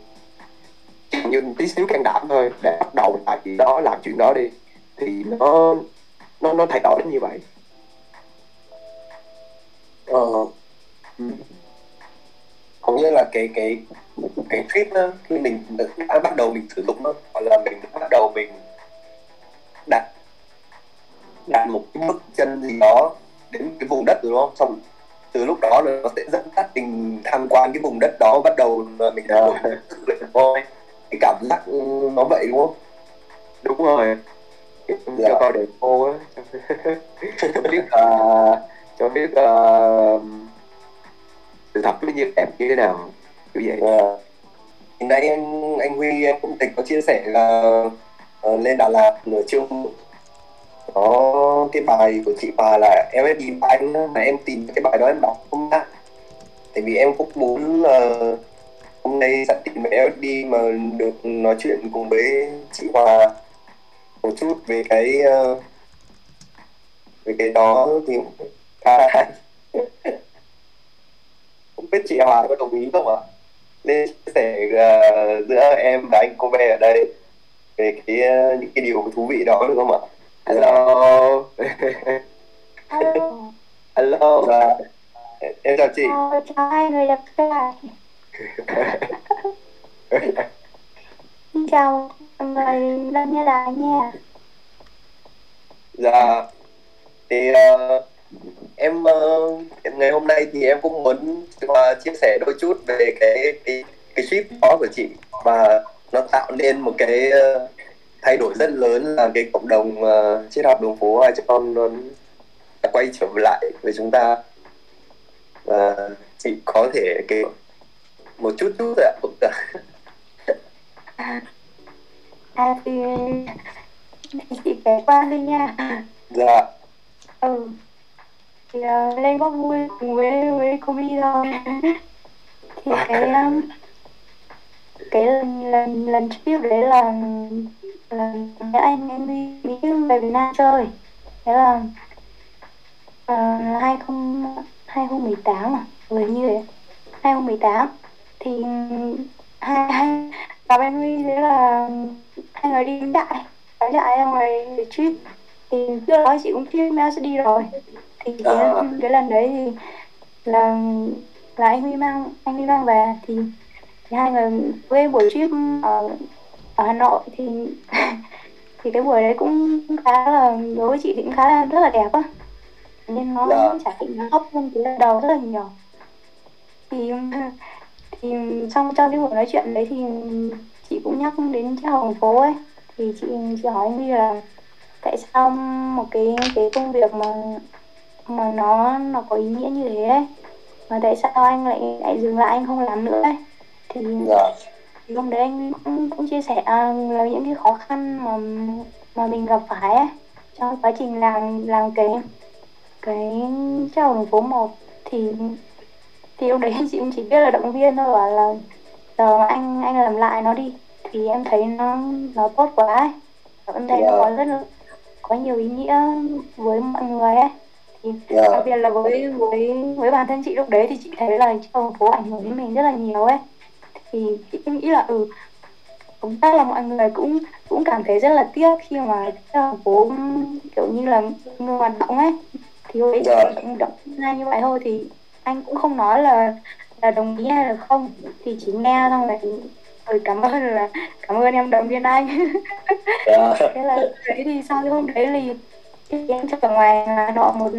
chỉ cần tí xíu can đảm thôi để bắt đầu tại vì đó làm chuyện đó đi thì nó nó nó thay đổi đến như vậy. Ờ, cũng như là cái cái cái trip đó, khi mình đã bắt đầu mình sử dụng nó, hoặc là mình bắt đầu mình đặt đạt một cái bước chân gì đó đến cái vùng đất rồi đúng không? Xong từ lúc đó là nó sẽ dẫn dắt mình tham quan cái vùng đất đó, bắt đầu mình đã coi cái cảm giác nó vậy đúng không? Đúng rồi. Dạ. Cho coi đẹp cô á, cho biết uh, cho biết uh, sự thật nó như đẹp như thế nào kiểu vậy. À. Hiện nay anh, anh Huy em cũng tịch có chia sẻ là uh, lên Đà Lạt nửa chung. Đó, cái bài của chị Hòa là em em tìm anh mà em tìm cái bài đó em đọc không ạ? Tại vì em cũng muốn uh, hôm nay sẵn tìm em đi mà được nói chuyện cùng với chị Hòa một chút về cái uh, về cái đó thì khá hay. Không biết chị Hòa có đồng ý không ạ? Nên chia sẻ uh, giữa em và anh Kobe ở đây về cái uh, những cái điều thú vị đó được không ạ? Hello. Hello. Hello. Dạ. Em chào chị. Hello, chào hai người đẹp trai. Xin chào mọi người đang nghe đài nha. Dạ. Thì uh, em uh, ngày hôm nay thì em cũng muốn uh, chia sẻ đôi chút về cái cái cái trip đó của chị, và nó tạo nên một cái uh, thay đổi rất lớn là cái cộng đồng uh, triết học đường phố hai chấm không đã quay trở lại với chúng ta. Và chị có thể kể một chút chút rồi ạ. À, à thì chị kể qua thôi nha. Dạ. Ừ. uh, lên có vui cùng với, với Kobe thôi. Thì cái um, cái lần lần lần trước đấy là là anh em đi về Việt Nam chơi, thế là hai không hai không mười tám à, gần như vậy, hai không mười tám thì hai hai và bên Huy đấy là hai người đi đánh đại, đánh đại ra ngoài trip. Thì trước đó chị cũng chuyên mescaline đi rồi, thì cái, cái lần đấy thì là là anh Huy mang anh Huy mang về thì, thì hai người quê buổi trip ở ở Hà Nội thì thì cái buổi đấy cũng khá là, đối với chị thì cũng khá là rất là đẹp á, nên nó cũng trải nghiệm nó hấp dẫn từ đầu rất là nhiều. Thì thì trong trong cái buổi nói chuyện đấy thì chị cũng nhắc đến Triết Học Đường Phố ấy, thì chị chị hỏi anh Huy là tại sao một cái cái công việc mà mà nó nó có ý nghĩa như thế ấy, mà tại sao anh lại lại dừng lại, anh không làm nữa ấy. Thì yeah. Hôm đấy anh cũng, cũng chia sẻ à, là những cái khó khăn mà mà mình gặp phải ấy, trong quá trình làm làm cái cái Triết Học Đường Phố một. Thì thì hôm đấy chị cũng chỉ biết là động viên thôi, bảo là giờ anh anh làm lại nó đi, thì em thấy nó nó tốt quá ấy, em thấy yeah. nó có rất là có nhiều ý nghĩa với mọi người ấy. Thì yeah. đặc biệt là với với với bản thân chị lúc đấy thì chị thấy là Triết Học Đường Phố ảnh hưởng đến mình rất là nhiều ấy. Thì chị nghĩ là ừ cũng chắc là mọi người cũng cũng cảm thấy rất là tiếc khi mà Triết Học Đường Phố kiểu như là ngừng hoạt động ấy. Thì hồi ấy yeah. chị động như vậy thôi, thì anh cũng không nói là là đồng ý hay là không, thì chỉ nghe xong rồi rồi cảm ơn là cảm ơn em động viên anh. yeah. Thế là đấy, thì sau cái hôm đấy thì em chụp ở ngoài Hà Nội một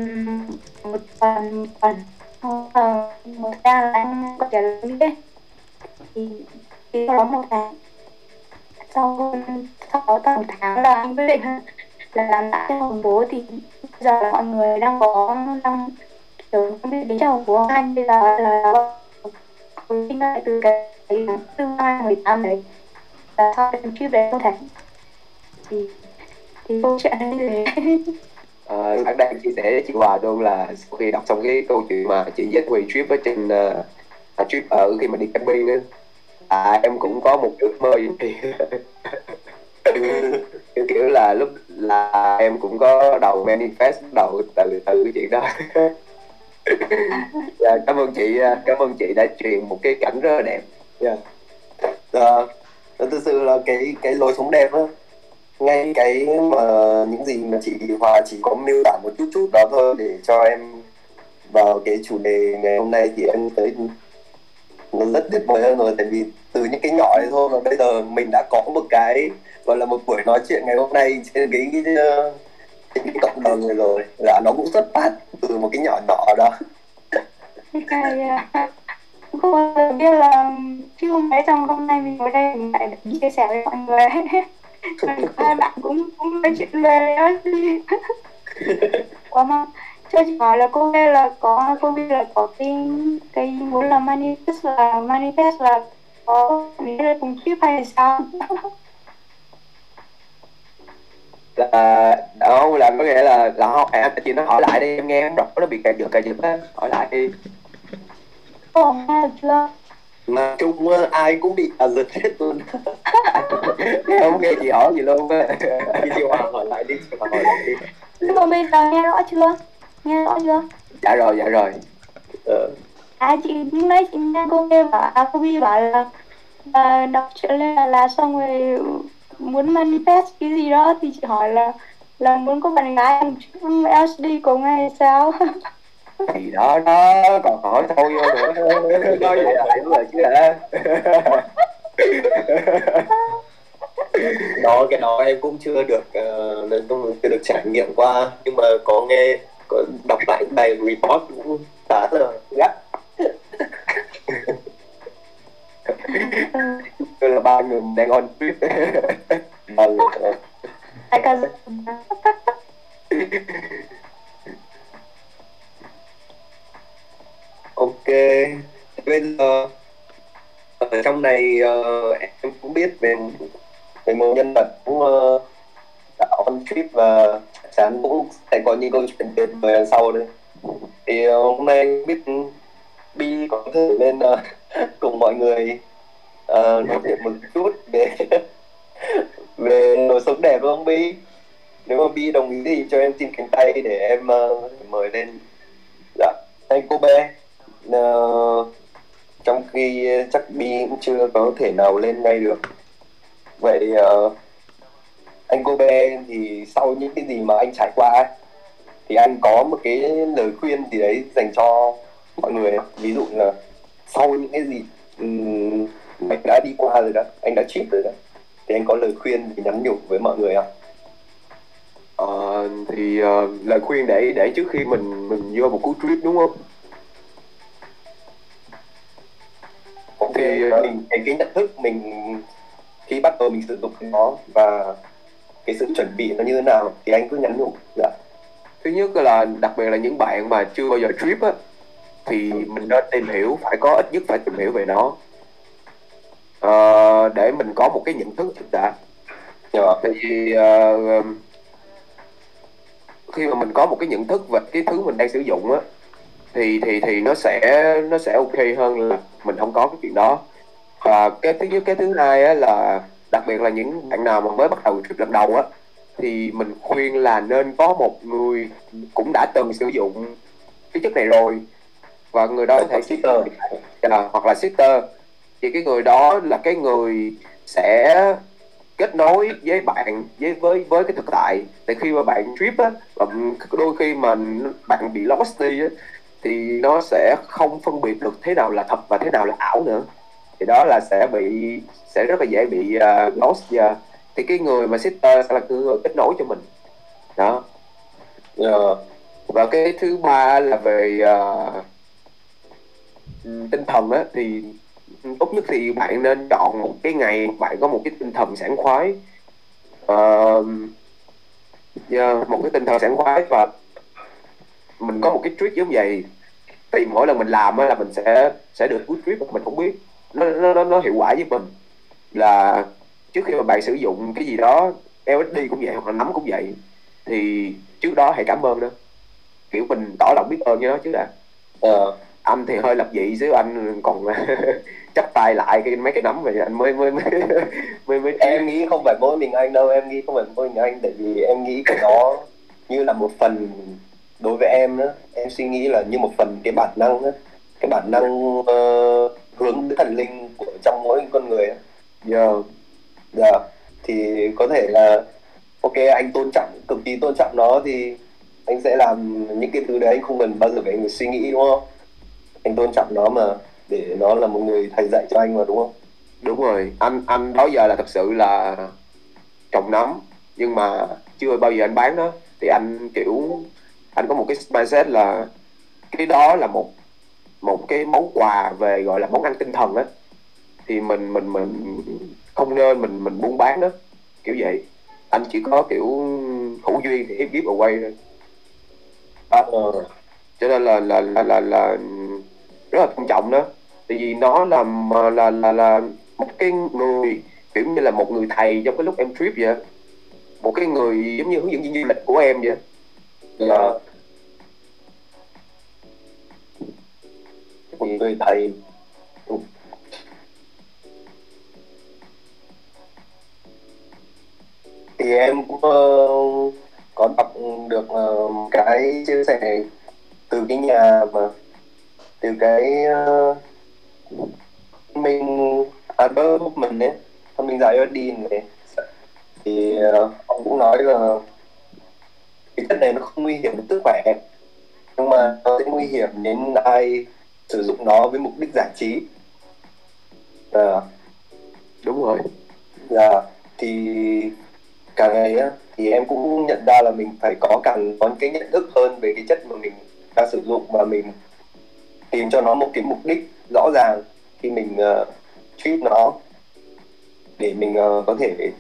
một tuần tuần một tháng là anh có trả lời đấy. Thì sau đó một tháng sau sau tầm tháng là anh quyết định là làm lại Triết Học Đường Phố. Thì giờ là mọi người đang có đang kiểu không biết đến Triết Học Đường Phố anh bây giờ là hồi sinh lại từ cái tương lai mười tám đấy, là sau cái trip đấy không thể thì thì câu chuyện đấy rồi. À, anh đang chia sẻ với chị Hòa luôn là sau khi đọc xong cái câu chuyện mà chị dắt Huy trip ở trên uh, trip ở khi mà đi camping ấy, à em cũng có một ước mơ gì thì kiểu, kiểu là lúc là em cũng có đầu manifest đầu từ từ cái chuyện đó. Yeah, cảm ơn chị, cảm ơn chị đã truyền một cái cảnh rất là đẹp. Yeah. Uh, thực sự là cái cái lối sống đẹp á, ngay cái mà những gì mà chị Hòa chỉ có miêu tả một chút chút đó thôi để cho em vào cái chủ đề ngày hôm nay thì em thấy nó rất tuyệt vời hơn rồi. Tại vì từ những cái nhỏ này thôi mà bây giờ mình đã có một cái gọi là một buổi nói chuyện ngày hôm nay trên cái, cái, cái, cái cộng đồng này rồi, là nó cũng xuất phát từ một cái nhỏ nhỏ đó. Không bao giờ biết là chứ hôm đấy trong hôm nay mình ở đây mình lại được chia sẻ với mọi người ấy. Hai bạn cũng cũng nói chuyện về đó. Quá mà cho chị hỏi là cô ấy là có cô ấy là có cái cái muốn là manifest là manifest là có mình là cùng ship hay sao? Là đâu là có nghĩa là là họ à, chị nó hỏi lại đi em nghe em đọc nó bị cài giật cài giật á, hỏi lại đi. Mà chung ai cũng bị à, giật hết luôn. Không nghe chị hỏi gì luôn á. Chị Hoàng hỏi lại đi, chị Hoàng hỏi lại đi. Nhưng mà bây giờ nghe rõ chưa? Nghe rõ chưa? Dạ rồi, dạ rồi. Ừ. À chị lúc nãy chị nghe cô nghe bảo, à cô Bi bảo là, là đọc chuyện lên là, là xong rồi muốn manifest cái gì đó thì chị hỏi là là muốn có bạn gái ăn lờ ét đê cùng hay sao? Thì đó đó còn hỏi thôi vô nữa nói vậy là đúng rồi chứ hả? Đó cái đó em cũng chưa được uh, chưa được trải nghiệm qua, nhưng mà có nghe có đọc lại những bài report cũng khá là gắt. Tôi là ba người đang on trip. Ok, bây giờ ở trong này uh, em cũng biết về về một nhân vật cũng uh, đã on trip và chắc chắn cũng sẽ có những câu chuyện tuyệt vời đằng sau đây. Thì hôm nay biết Bi có thể lên uh, cùng mọi người uh, nói chuyện một chút về về đời sống đẹp không Bi? Nếu mà Bi đồng ý thì cho em xin cánh tay để em uh, mời lên. Dạ, anh cô bé. Uh, trong khi chắc Bi cũng chưa có thể nào lên ngay được. Vậy uh, anh cô bé thì sau những cái gì mà anh trải qua ấy, thì anh có một cái lời khuyên gì đấy dành cho mọi người, ví dụ là sau những cái gì um, anh đã đi qua rồi đó, anh đã trip rồi đó, thì anh có lời khuyên gì nhắn nhủ với mọi người không? Ờ, thì uh, lời khuyên để để trước khi mình mình vô một cú trip đúng không? Thì, thì uh, mình cái, cái nhận thức mình khi bắt đầu mình sử dụng cái đó và cái sự chuẩn bị nó như thế nào thì anh cứ nhắn nhủ. Dạ. Thứ nhất là đặc biệt là những bạn mà chưa bao giờ trip á, thì mình nên tìm hiểu, phải có ít nhất phải tìm hiểu về nó à, để mình có một cái nhận thức thực tại. Tại vì à, khi mà mình có một cái nhận thức về cái thứ mình đang sử dụng á, thì thì thì nó sẽ nó sẽ ok hơn là mình không có cái chuyện đó. Và cái thứ nhất, cái thứ hai á là đặc biệt là những bạn nào mà mới bắt đầu trip lần đầu á, thì mình khuyên là nên có một người cũng đã từng sử dụng cái chất này rồi, và người đó có thể sister à, hoặc là sister, thì cái người đó là cái người sẽ kết nối với bạn với với với cái thực tại. Tại khi mà bạn trip á, đôi khi mà bạn bị lost đi á, thì nó sẽ không phân biệt được thế nào là thật và thế nào là ảo nữa, thì đó là sẽ bị sẽ rất là dễ bị uh, lost giờ. Thì cái người mà sister sẽ là người kết nối cho mình đó. Yeah. Và cái thứ ba là về uh, tinh thần á, thì tốt nhất thì bạn nên chọn một cái ngày bạn có một cái tinh thần sảng khoái, uh, yeah, một cái tinh thần sảng khoái. Và mình có một cái trip giống vậy, tại vì mỗi lần mình làm á là mình sẽ sẽ được cuối trip mà mình không biết nó nó nó hiệu quả với mình. Là trước khi mà bạn sử dụng cái gì đó, lờ ét đê cũng vậy hoặc là nấm cũng vậy, thì trước đó hãy cảm ơn đó, kiểu mình tỏ lòng biết ơn với nó chứ đã. Ờ. Anh thì hơi lập dị chứ anh còn chắp tay lại cái mấy cái nấm vậy anh mới mới mới, mới, mới em nghĩ không phải mỗi mình anh đâu, em nghĩ không phải mỗi mình anh, tại vì em nghĩ cái đó như là một phần đối với em đó, em suy nghĩ là như một phần cái bản năng đó, cái bản năng uh, hướng đến thần linh của trong mỗi con người. Giờ yeah. Yeah. Thì có thể là ok, anh tôn trọng, cực kỳ tôn trọng nó, thì anh sẽ làm những cái thứ đấy, anh không cần bao giờ phải anh suy nghĩ đúng không? Anh tôn trọng nó mà, để nó là một người thầy dạy cho anh mà đúng không? Đúng rồi, anh anh đó giờ là thật sự là trồng nấm, nhưng mà chưa bao giờ anh bán nó. Thì anh kiểu, anh có một cái mindset là cái đó là một một cái món quà về gọi là món ăn tinh thần á, thì mình mình mình không nên mình mình buôn bán đó, kiểu vậy. Anh chỉ có kiểu hữu duyên thì give away thôi. À, cho nên là là là là, là rất là quan trọng đó, tại vì nó là là là là một cái người kiểu như là một người thầy trong cái lúc em trip vậy, một cái người giống như hướng dẫn viên du lịch của em vậy. Là một người thầy. Thì em cũng uh, có đọc được uh, cái chia sẻ từ cái nhà mà từ cái uh, mình Albert mình ấy, thông minh giải Odin này, thì uh, ông cũng nói là cái chất này nó không nguy hiểm đến sức khỏe, nhưng mà nó sẽ nguy hiểm đến ai sử dụng nó với mục đích giải trí. À, đúng rồi. Dạ, thì càng ngày á, thì em cũng nhận ra là mình phải có càng có cái nhận thức hơn về cái chất mà mình đang sử dụng, và mình tìm cho nó một cái mục đích rõ ràng khi mình uh, treat nó, để mình uh, có thể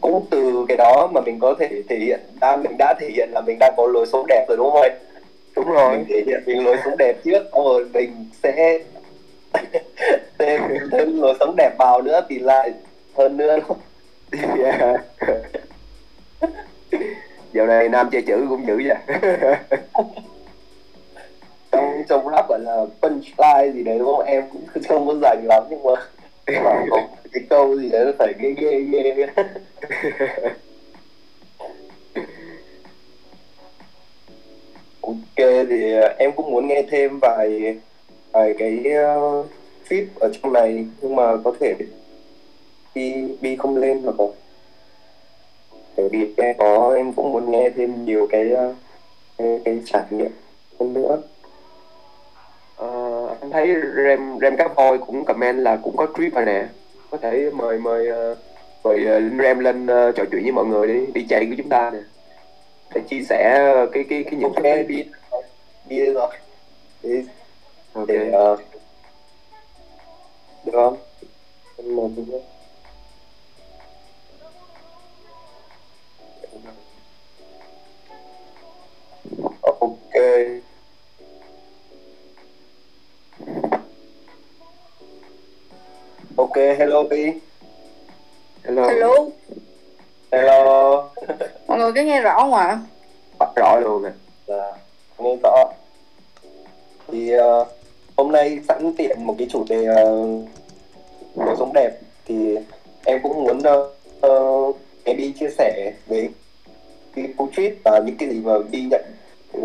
cũng từ cái đó mà mình có thể thể hiện đã, mình đã thể hiện là mình đang có lối sống đẹp rồi đúng không anh? Đúng rồi, mình thể hiện mình lối sống đẹp trước, rồi mình sẽ thêm thêm lối sống đẹp vào nữa thì lại hơn nữa. Yeah. Dạo này Nam chơi chữ cũng dữ vậy. trong trong rap gọi là punchline gì đấy đúng không, em cũng không có rành lắm nhưng mà có cái câu gì đấy nó phải ghê ghê ghê. Ok, thì em cũng muốn nghe thêm vài vài cái uh, feed ở trong này nhưng mà có thể đi đi không lên được không? Bởi vì em có em cũng muốn nghe thêm nhiều cái uh, cái, cái trải nghiệm hơn nữa. Uh, anh thấy Rem Rem Cá Voi cũng comment là cũng có trip rồi nè, có thể mời mời uh, mời uh, Rem lên uh, trò chuyện với mọi người đi đi chạy của chúng ta nè, để chia sẻ cái cái cái những cái đi đi rồi để, ok để, uh, được không? Ok. Ok, hello Pi. Hello. Hello. Hello. Mọi người có nghe rõ không ạ? À? Rõ luôn nè. Dạ, nghe rõ. Thì uh, hôm nay sẵn tiện một cái chủ đề cuộc uh, sống đẹp thì em cũng muốn uh, em đi chia sẻ về cái câu chuyện và những cái gì mà đi nhận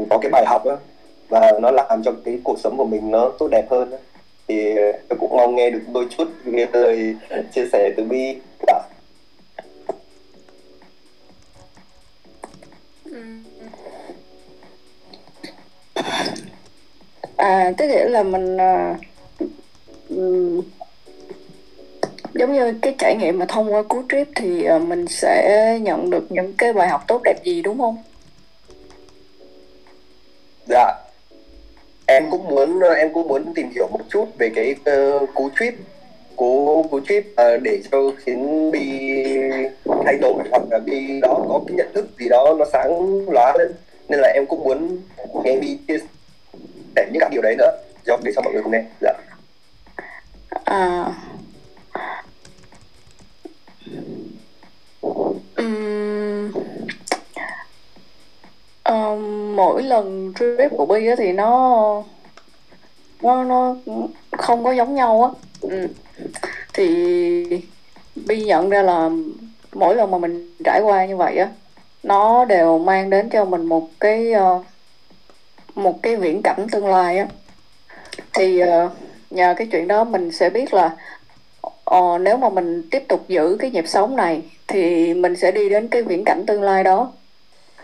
có cái bài học đó, và nó làm cho cái cuộc sống của mình nó tốt đẹp hơn đó. Thì tôi cũng mong nghe được đôi chút nghe lời chia sẻ từ Bi. À, tức nghĩa là mình à, um, giống như cái trải nghiệm mà thông qua cú trip thì à, mình sẽ nhận được những cái bài học tốt đẹp gì đúng không? Dạ, em cũng muốn em cũng muốn tìm hiểu một chút về cái uh, cú trip cú cú trip uh, để cho khiến Bi thay đổi hoặc là Bi đó có cái nhận thức gì đó nó sáng lóa lên, nên là em cũng muốn nghe Bi chia sẻ để những cái điều đấy nữa do để cho mọi người cùng nghe. Dạ. À. Uhm. À, mỗi lần trip của Bi thì nó nó nó không có giống nhau á. Ừ. Thì Bi nhận ra là mỗi lần mà mình trải qua như vậy á, nó đều mang đến cho mình một cái một cái viễn cảnh tương lai á. Thì uh, nhờ cái chuyện đó mình sẽ biết là uh, nếu mà mình tiếp tục giữ cái nhịp sống này thì mình sẽ đi đến cái viễn cảnh tương lai đó.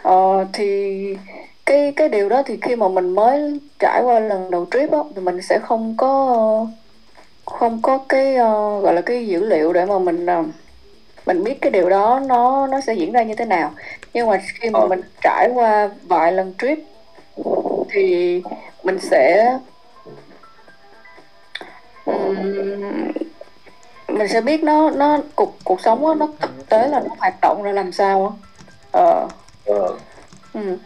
Uh, thì cái cái điều đó thì khi mà mình mới trải qua lần đầu trip á thì mình sẽ không có không có cái uh, gọi là cái dữ liệu để mà mình uh, mình biết cái điều đó nó nó sẽ diễn ra như thế nào. Nhưng mà khi mà mình trải qua vài lần trip thì mình sẽ um, mình sẽ biết nó nó cuộc cuộc sống đó, nó thực tế là nó hoạt động ra làm sao. Ờ. Ờ. Ừ.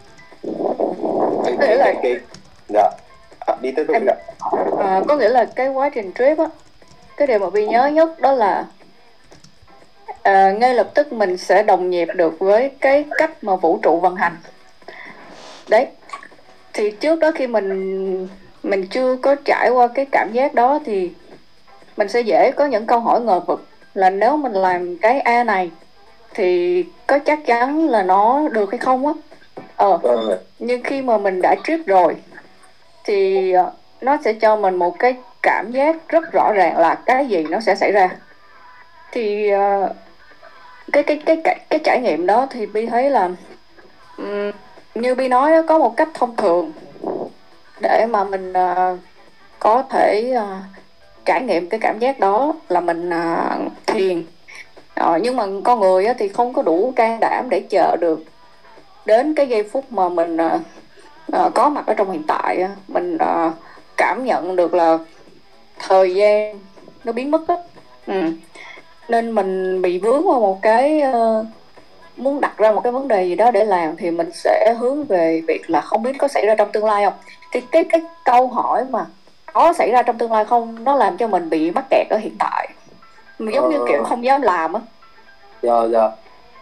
Có nghĩa là cái dạ đi tới tôi ạ. À, có nghĩa là cái quá trình trip á, cái điều mà Bi nhớ nhất đó là à, ngay lập tức mình sẽ đồng nhịp được với cái cách mà vũ trụ vận hành. Đấy. Thì trước đó khi mình mình chưa có trải qua cái cảm giác đó thì mình sẽ dễ có những câu hỏi ngờ vực là nếu mình làm cái A này thì có chắc chắn là nó được hay không á. Ờ, nhưng khi mà mình đã trip rồi thì nó sẽ cho mình một cái cảm giác rất rõ ràng là cái gì nó sẽ xảy ra. Thì cái cái cái cái, cái trải nghiệm đó thì Bi thấy là um, như Bi nói đó, có một cách thông thường để mà mình uh, có thể uh, trải nghiệm cái cảm giác đó là mình uh, thiền. Uh, nhưng mà con người uh, thì không có đủ can đảm để chờ được đến cái giây phút mà mình uh, uh, có mặt ở trong hiện tại. Uh, mình uh, cảm nhận được là thời gian nó biến mất á. Ừ. Nên mình bị vướng vào một cái... Uh, muốn đặt ra một cái vấn đề gì đó để làm thì mình sẽ hướng về việc là không biết có xảy ra trong tương lai không. Thì cái cái câu hỏi mà có xảy ra trong tương lai không, nó làm cho mình bị mắc kẹt ở hiện tại. Mình giống ờ. như kiểu không dám làm á. Dạ dạ.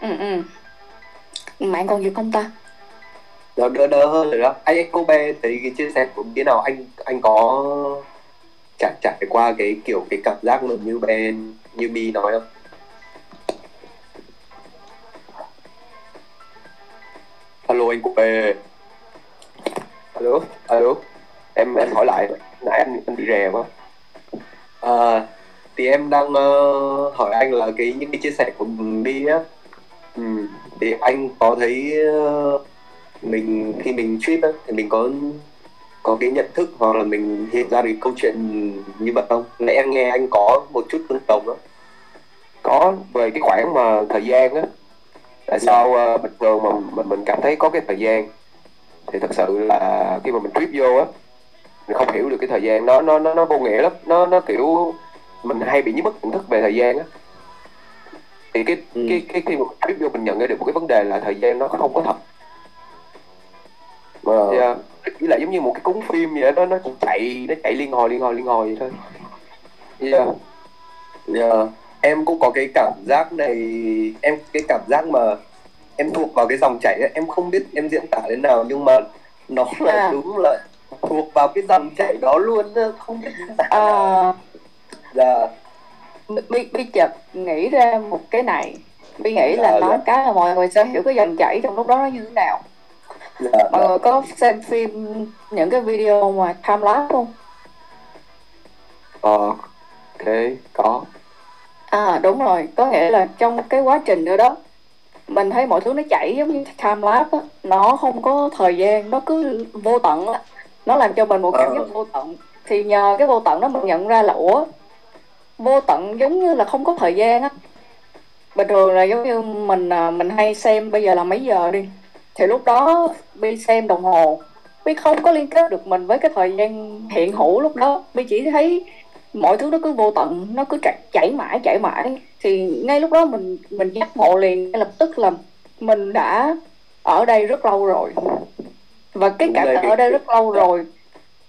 Ừ ừ. Mạng còn gì không ta? Đỡ, đỡ, đỡ hơn rồi đó. Anh, anh Kobe thấy cái chia sẻ của thế nào, anh anh có trải trải qua cái kiểu cái cảm giác như bên như Bi nói không? Alo anh Kobe. Alo, alo. Em em hỏi lại, nãy anh anh bị rè quá. À, thì em đang uh, hỏi anh là cái những cái chia sẻ của Bi á. Ừ, thì anh có thấy uh, mình khi mình trip ấy, thì mình có có cái nhận thức hoặc là mình hiện ra được câu chuyện như vậy không? Nãy em nghe anh có một chút tương đồng đó, có về cái khoảng mà thời gian á, tại sao uh, bình thường mà mình, mình cảm thấy có cái thời gian, thì thật sự là khi mà mình trip vô á, mình không hiểu được cái thời gian, nó nó nó, nó vô nghĩa lắm, nó nó kiểu mình hay bị mất nhận thức về thời gian á. Thì cái ừ. cái cái khi mà mình trip vô mình nhận ra được một cái vấn đề là thời gian nó không có thật. Wow. Yeah. Chỉ là giống như một cái cuốn phim vậy đó, nó cũng chạy, nó chạy liên hồi liên hồi liên hồi vậy thôi. Yeah. Yeah. Em cũng có cái cảm giác này, em cái cảm giác mà em thuộc vào cái dòng chảy ấy. Em không biết em diễn tả thế nào nhưng mà nó là à. đúng là thuộc vào cái dòng chảy đó luôn, không biết diễn tả. À. Dạ. Bi bi chợt nghĩ ra một cái này, Bi nghĩ là nói cái là mọi người sẽ hiểu cái dòng chảy trong lúc đó nó như thế nào. Dạ, mọi người có xem phim những cái video mà time lapse không? Ờ, ok, có. À, đúng rồi, có nghĩa là trong cái quá trình nữa đó, mình thấy mọi thứ nó chảy giống như time lapse á, nó không có thời gian, nó cứ vô tận á, nó làm cho mình một cảm giác vô tận. Thì nhờ cái vô tận đó mình nhận ra là ủa, vô tận giống như là không có thời gian á. Bình thường là giống như mình mình hay xem bây giờ là mấy giờ đi, thì lúc đó Bi xem đồng hồ, Bi không có liên kết được mình với cái thời gian hiện hữu lúc đó. Bi chỉ thấy mọi thứ nó cứ vô tận, nó cứ chảy, chảy mãi, chảy mãi. Thì ngay lúc đó mình mình giác ngộ liền, ngay lập tức là mình đã ở đây rất lâu rồi. Và cái cảm giác ở đây rất lâu rồi,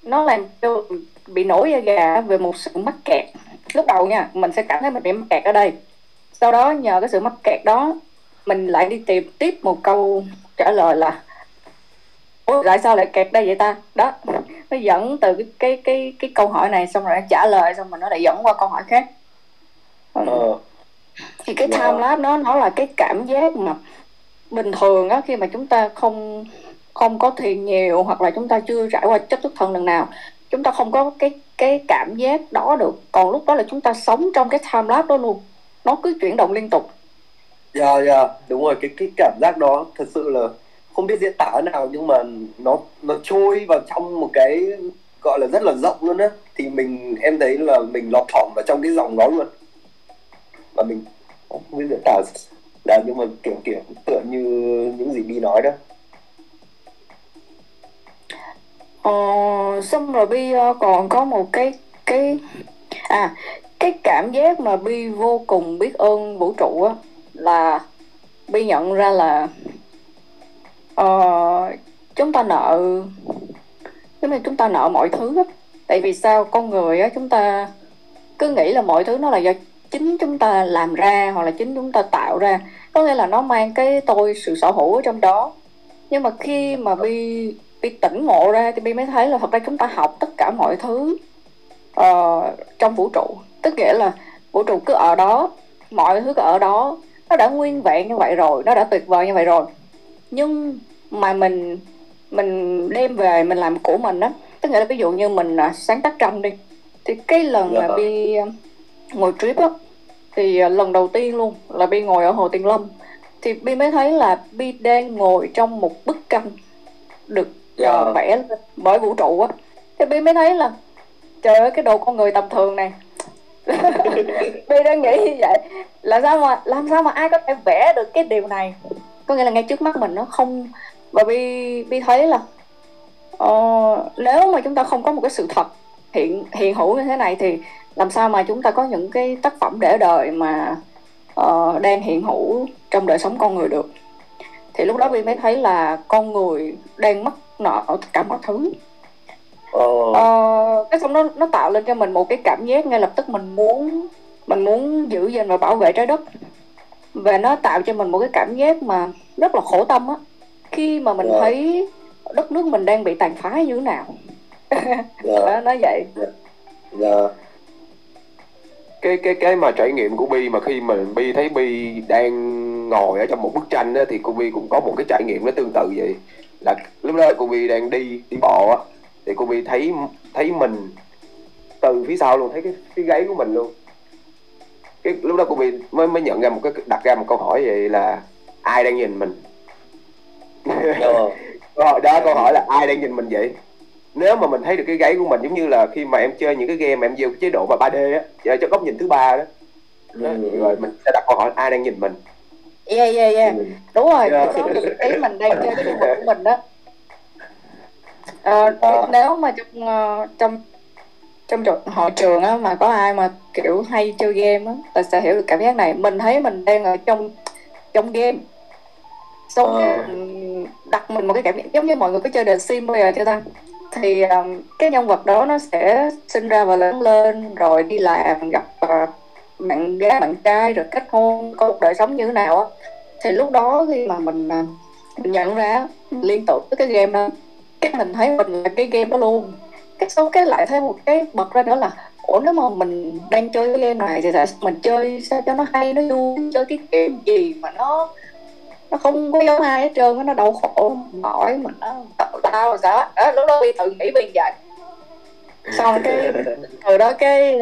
nó làm cho bị nổi da gà về một sự mắc kẹt. Lúc đầu nha, mình sẽ cảm thấy mình bị mắc kẹt ở đây. Sau đó nhờ cái sự mắc kẹt đó, mình lại đi tìm tiếp một câu trả lời là ủa tại sao lại kẹt đây vậy ta? Đó, nó dẫn từ cái cái cái, cái câu hỏi này, xong rồi nó trả lời, xong rồi nó lại dẫn qua câu hỏi khác. Ờ. Thì cái time lapse nó nó là cái cảm giác mà bình thường á, khi mà chúng ta không không có thiền nhiều hoặc là chúng ta chưa trải qua chất thức thần lần nào, chúng ta không có cái cái cảm giác đó được. Còn lúc đó là chúng ta sống trong cái time lapse đó luôn, nó cứ chuyển động liên tục. Dạ yeah, dạ, yeah. Đúng rồi, cái cái cảm giác đó thật sự là không biết diễn tả nào, nhưng mà nó nó trôi vào trong một cái gọi là rất là rộng luôn á, thì mình em thấy là mình lọt thỏm vào trong cái dòng đó luôn. Và mình không biết diễn tả là nhưng mà kiểu kiểu tựa như những gì Bi nói đó. Ờ, xong rồi Bi còn có một cái cái à cái cảm giác mà Bi vô cùng biết ơn vũ trụ á, là Bi nhận ra là uh, chúng ta nợ giống như chúng ta nợ mọi thứ á. Tại vì sao con người á, chúng ta cứ nghĩ là mọi thứ nó là do chính chúng ta làm ra hoặc là chính chúng ta tạo ra, có nghĩa là nó mang cái tôi sự sở hữu ở trong đó. Nhưng mà khi mà Bi Bi tỉnh ngộ ra thì Bi mới thấy là thật ra chúng ta học tất cả mọi thứ uh, trong vũ trụ. Tức nghĩa là vũ trụ cứ ở đó, mọi thứ cứ ở đó, nó đã nguyên vẹn như vậy rồi, nó đã tuyệt vời như vậy rồi. Nhưng mà mình mình đem về mình làm của mình á, tức nghĩa là ví dụ như mình sáng tác tranh đi, thì cái lần yeah. mà Bi ngồi trip á, thì lần đầu tiên luôn là Bi ngồi ở Hồ Tuyền Lâm, thì Bi mới thấy là Bi đang ngồi trong một bức tranh được yeah. uh, vẽ bởi vũ trụ á. Thì Bi mới thấy là trời ơi, cái đồ con người tầm thường này Bi đang nghĩ như vậy, làm sao mà làm sao mà ai có thể vẽ được cái điều này, có nghĩa là ngay trước mắt mình nó không. Và Bi Bi thấy là uh, nếu mà chúng ta không có một cái sự thật hiện hiện hữu như thế này thì làm sao mà chúng ta có những cái tác phẩm để đời mà uh, đang hiện hữu trong đời sống con người được. Thì lúc đó Bi mới thấy là con người đang mắc nợ tất cả mọi thứ. Oh. Ờ, cái xong nó, nó tạo lên cho mình một cái cảm giác ngay lập tức mình muốn mình muốn giữ gìn và bảo vệ trái đất. Và nó tạo cho mình một cái cảm giác mà rất là khổ tâm á, khi mà mình yeah. thấy đất nước mình đang bị tàn phá như thế nào. yeah. Đó, nói vậy. Dạ. Yeah. Yeah. Cái cái cái mà trải nghiệm của Bi mà khi mình Bi thấy Bi đang ngồi ở trong một bức tranh á, thì cô Bi cũng có một cái trải nghiệm nó tương tự vậy. Là lúc đó cô Bi đang đi đi bộ á, thì cô Bi thấy thấy mình từ phía sau luôn, thấy cái cái gáy của mình luôn. Cái lúc đó cô Bi mới mới nhận ra một cái, đặt ra một câu hỏi vậy là ai đang nhìn mình. Rồi đó, câu hỏi là ai đang nhìn mình vậy? Nếu mà mình thấy được cái gáy của mình, giống như là khi mà em chơi những cái game mà em vô cái chế độ mà ba D á, cho góc nhìn thứ ba đó. Đó. Ừ. Rồi mình sẽ đặt câu hỏi ai đang nhìn mình. Yeah yeah yeah. Ừ. Đúng rồi, yeah. Đó mình thấy mình đang chơi cái game của mình đó. À, à. Nếu mà trong trong trong hội trường á mà có ai mà kiểu hay chơi game á là sẽ hiểu được cảm giác này. Mình thấy mình đang ở trong trong game. Xong à. đặt mình một cái cảm giác giống như mọi người có chơi The Sims bây giờ chưa ta? Thì um, cái nhân vật đó nó sẽ sinh ra và lớn lên, rồi đi làm, gặp uh, bạn gái, bạn trai, rồi kết hôn, có một đời sống như thế nào á. Thì lúc đó khi mà mình, uh, mình nhận ra, mình liên tưởng tới cái game đó, cái mình thấy mình là cái game đó luôn. Cái sau cái lại thấy một cái bật ra nữa là ủa nếu mà mình đang chơi cái game này thì tại sao mình chơi sao cho nó hay, nó vui, chơi cái game gì mà nó nó không có giống ai hết trơn, nó đau khổ, mỏi mình nó tạo tao sao á. Lúc đó Bi tự nghĩ Bi vậy. Xong cái từ đó cái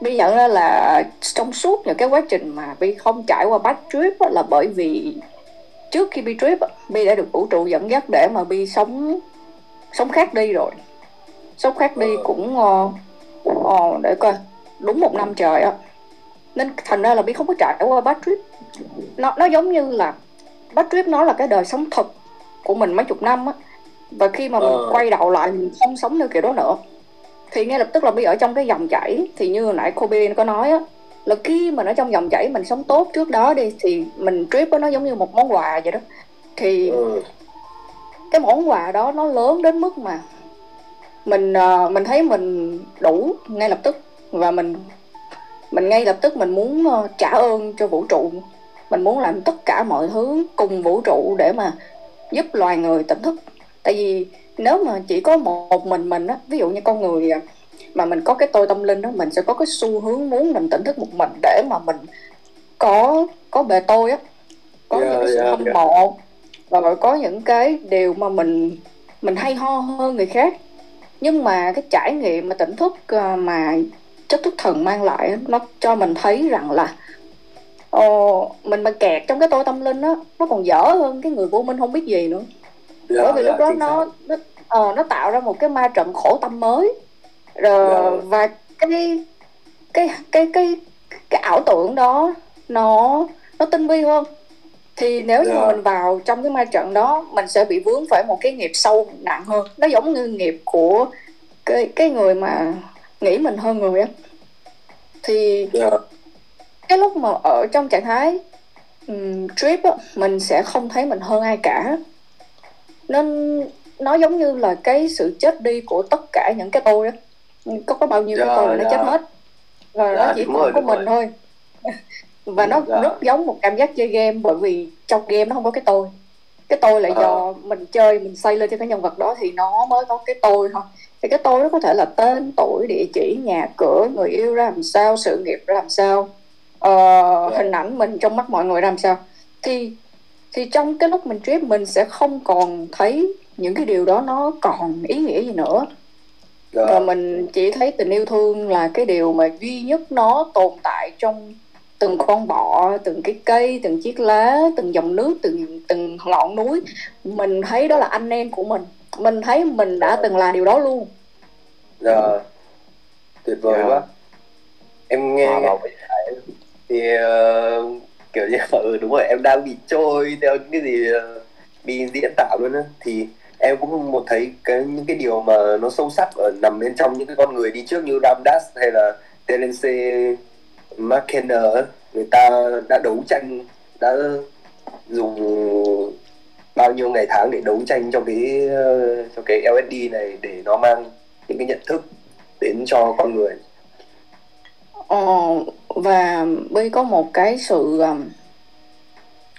Bi nhận ra là trong suốt những cái quá trình mà Bi không trải qua bad trip á, là bởi vì trước khi Bi trip á, Bi đã được vũ trụ dẫn dắt để mà Bi sống sống khác đi rồi. Sống khác đi cũng uh, uh, để coi đúng một năm trời á. Nên thành ra là Bi không có trải qua bad trip. Nó, nó giống như là bad trip nó là cái đời sống thật của mình mấy chục năm á. Và khi mà mình ờ. quay đầu lại mình không sống như kiểu đó nữa, thì ngay lập tức là Bi ở trong cái dòng chảy. Thì như hồi nãy Kobe có nói á, là khi mình ở trong dòng chảy mình sống tốt trước đó đi, thì mình trip á nó giống như một món quà vậy đó. Thì ờ. cái món quà đó nó lớn đến mức mà Mình mình thấy mình đủ ngay lập tức. Và mình Mình ngay lập tức mình muốn trả ơn cho vũ trụ. Mình muốn làm tất cả mọi thứ cùng vũ trụ để mà giúp loài người tỉnh thức. Tại vì nếu mà chỉ có một mình mình á, ví dụ như con người mà mình có cái tôi tâm linh đó, mình sẽ có cái xu hướng muốn mình tỉnh thức một mình để mà mình có có bề tôi á, có yeah, những cái sự yeah, hâm yeah. mộ, và có những cái điều mà mình mình hay ho hơn người khác. Nhưng mà cái trải nghiệm mà tỉnh thức mà chất thức thần mang lại nó cho mình thấy rằng là Ồ, mình mà kẹt trong cái tôi tâm linh á, nó còn dở hơn cái người vô minh không biết gì nữa. Dạ, bởi vì dạ, lúc đó nó nó, ờ, nó tạo ra một cái ma trận khổ tâm mới. Rồi, dạ. Và cái cái cái cái cái ảo tưởng đó nó nó tinh vi hơn. Thì nếu dạ. như mình vào trong cái ma trận đó, mình sẽ bị vướng phải một cái nghiệp sâu nặng hơn. Nó giống như nghiệp của cái cái người mà nghĩ mình hơn người á. Thì dạ. cái lúc mà ở trong trạng thái um, trip á, mình sẽ không thấy mình hơn ai cả. Nên nó giống như là cái sự chết đi của tất cả những cái tôi đó. Có, có bao nhiêu yeah, cái tôi yeah. nó chết hết. Và yeah, nó chỉ còn có mình rồi. thôi. Và yeah, nó yeah. rất giống một cảm giác chơi game. Bởi vì trong game nó không có cái tôi. Cái tôi là uh. do mình chơi, mình xây lên cho cái nhân vật đó thì nó mới có cái tôi thôi. Thì cái tôi nó có thể là tên, tuổi, địa chỉ, nhà, cửa, người yêu ra làm sao, sự nghiệp ra làm sao, Uh, hình ảnh mình trong mắt mọi người làm sao. Thì thì trong cái lúc mình trip, mình sẽ không còn thấy những cái điều đó nó còn ý nghĩa gì nữa. Rồi yeah. mình chỉ thấy tình yêu thương là cái điều mà duy nhất nó tồn tại trong từng con bọ, từng cái cây, từng chiếc lá, từng dòng nước, từng, từng ngọn núi. Mình thấy đó là anh em của mình. Mình thấy mình đã yeah. từng là điều đó luôn. Rồi yeah. tuyệt vời yeah. quá. Em nghe wow. thì uh, kiểu như ừ, đúng rồi, em đang bị trôi theo những cái gì uh, bị diễn tạo luôn á. Thì em cũng một thấy cái, những cái điều mà nó sâu sắc ở nằm bên trong những cái con người đi trước như Ram Dass hay là Terence McKenna, người ta đã đấu tranh, đã dùng bao nhiêu ngày tháng để đấu tranh trong cái uh, trong cái L S D này để nó mang những cái nhận thức đến cho con người. Ờ, và Bi có một cái sự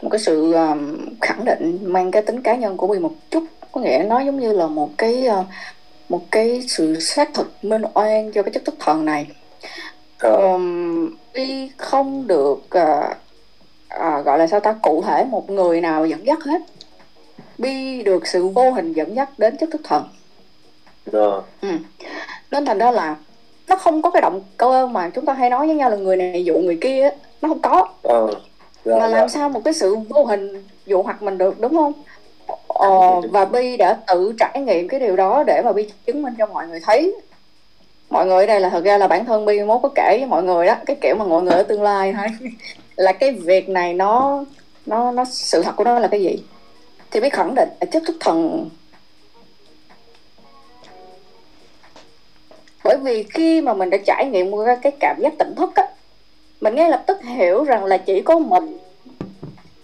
một cái sự um, khẳng định mang cái tính cá nhân của Huy một chút, có nghĩa nó giống như là một cái uh, một cái sự xác thực minh oan cho cái chất tức thần này. Um, Huy không được uh, uh, gọi là sao ta cụ thể một người nào dẫn dắt hết. Huy được sự vô hình dẫn dắt đến chất tức thần. Rồi. Ừ. Nên thành ra là nó không có cái động cơ mà chúng ta hay nói với nhau là người này dụ người kia, nó không có. Ờ. Rồi, mà làm rồi. Sao một cái sự vô hình dụ hoặc mình được, đúng không? Ờ, và Bi đã tự trải nghiệm cái điều đó để mà Bi chứng minh cho mọi người thấy. Mọi người ở đây là thật ra là bản thân Bi mốt có kể với mọi người đó, cái kiểu mà mọi người ở tương lai thôi là cái việc này nó nó nó sự thật của nó là cái gì. Thì Bi khẳng định chất thức thần, bởi vì khi mà mình đã trải nghiệm qua cái cảm giác tỉnh thức á, mình ngay lập tức hiểu rằng là chỉ có mình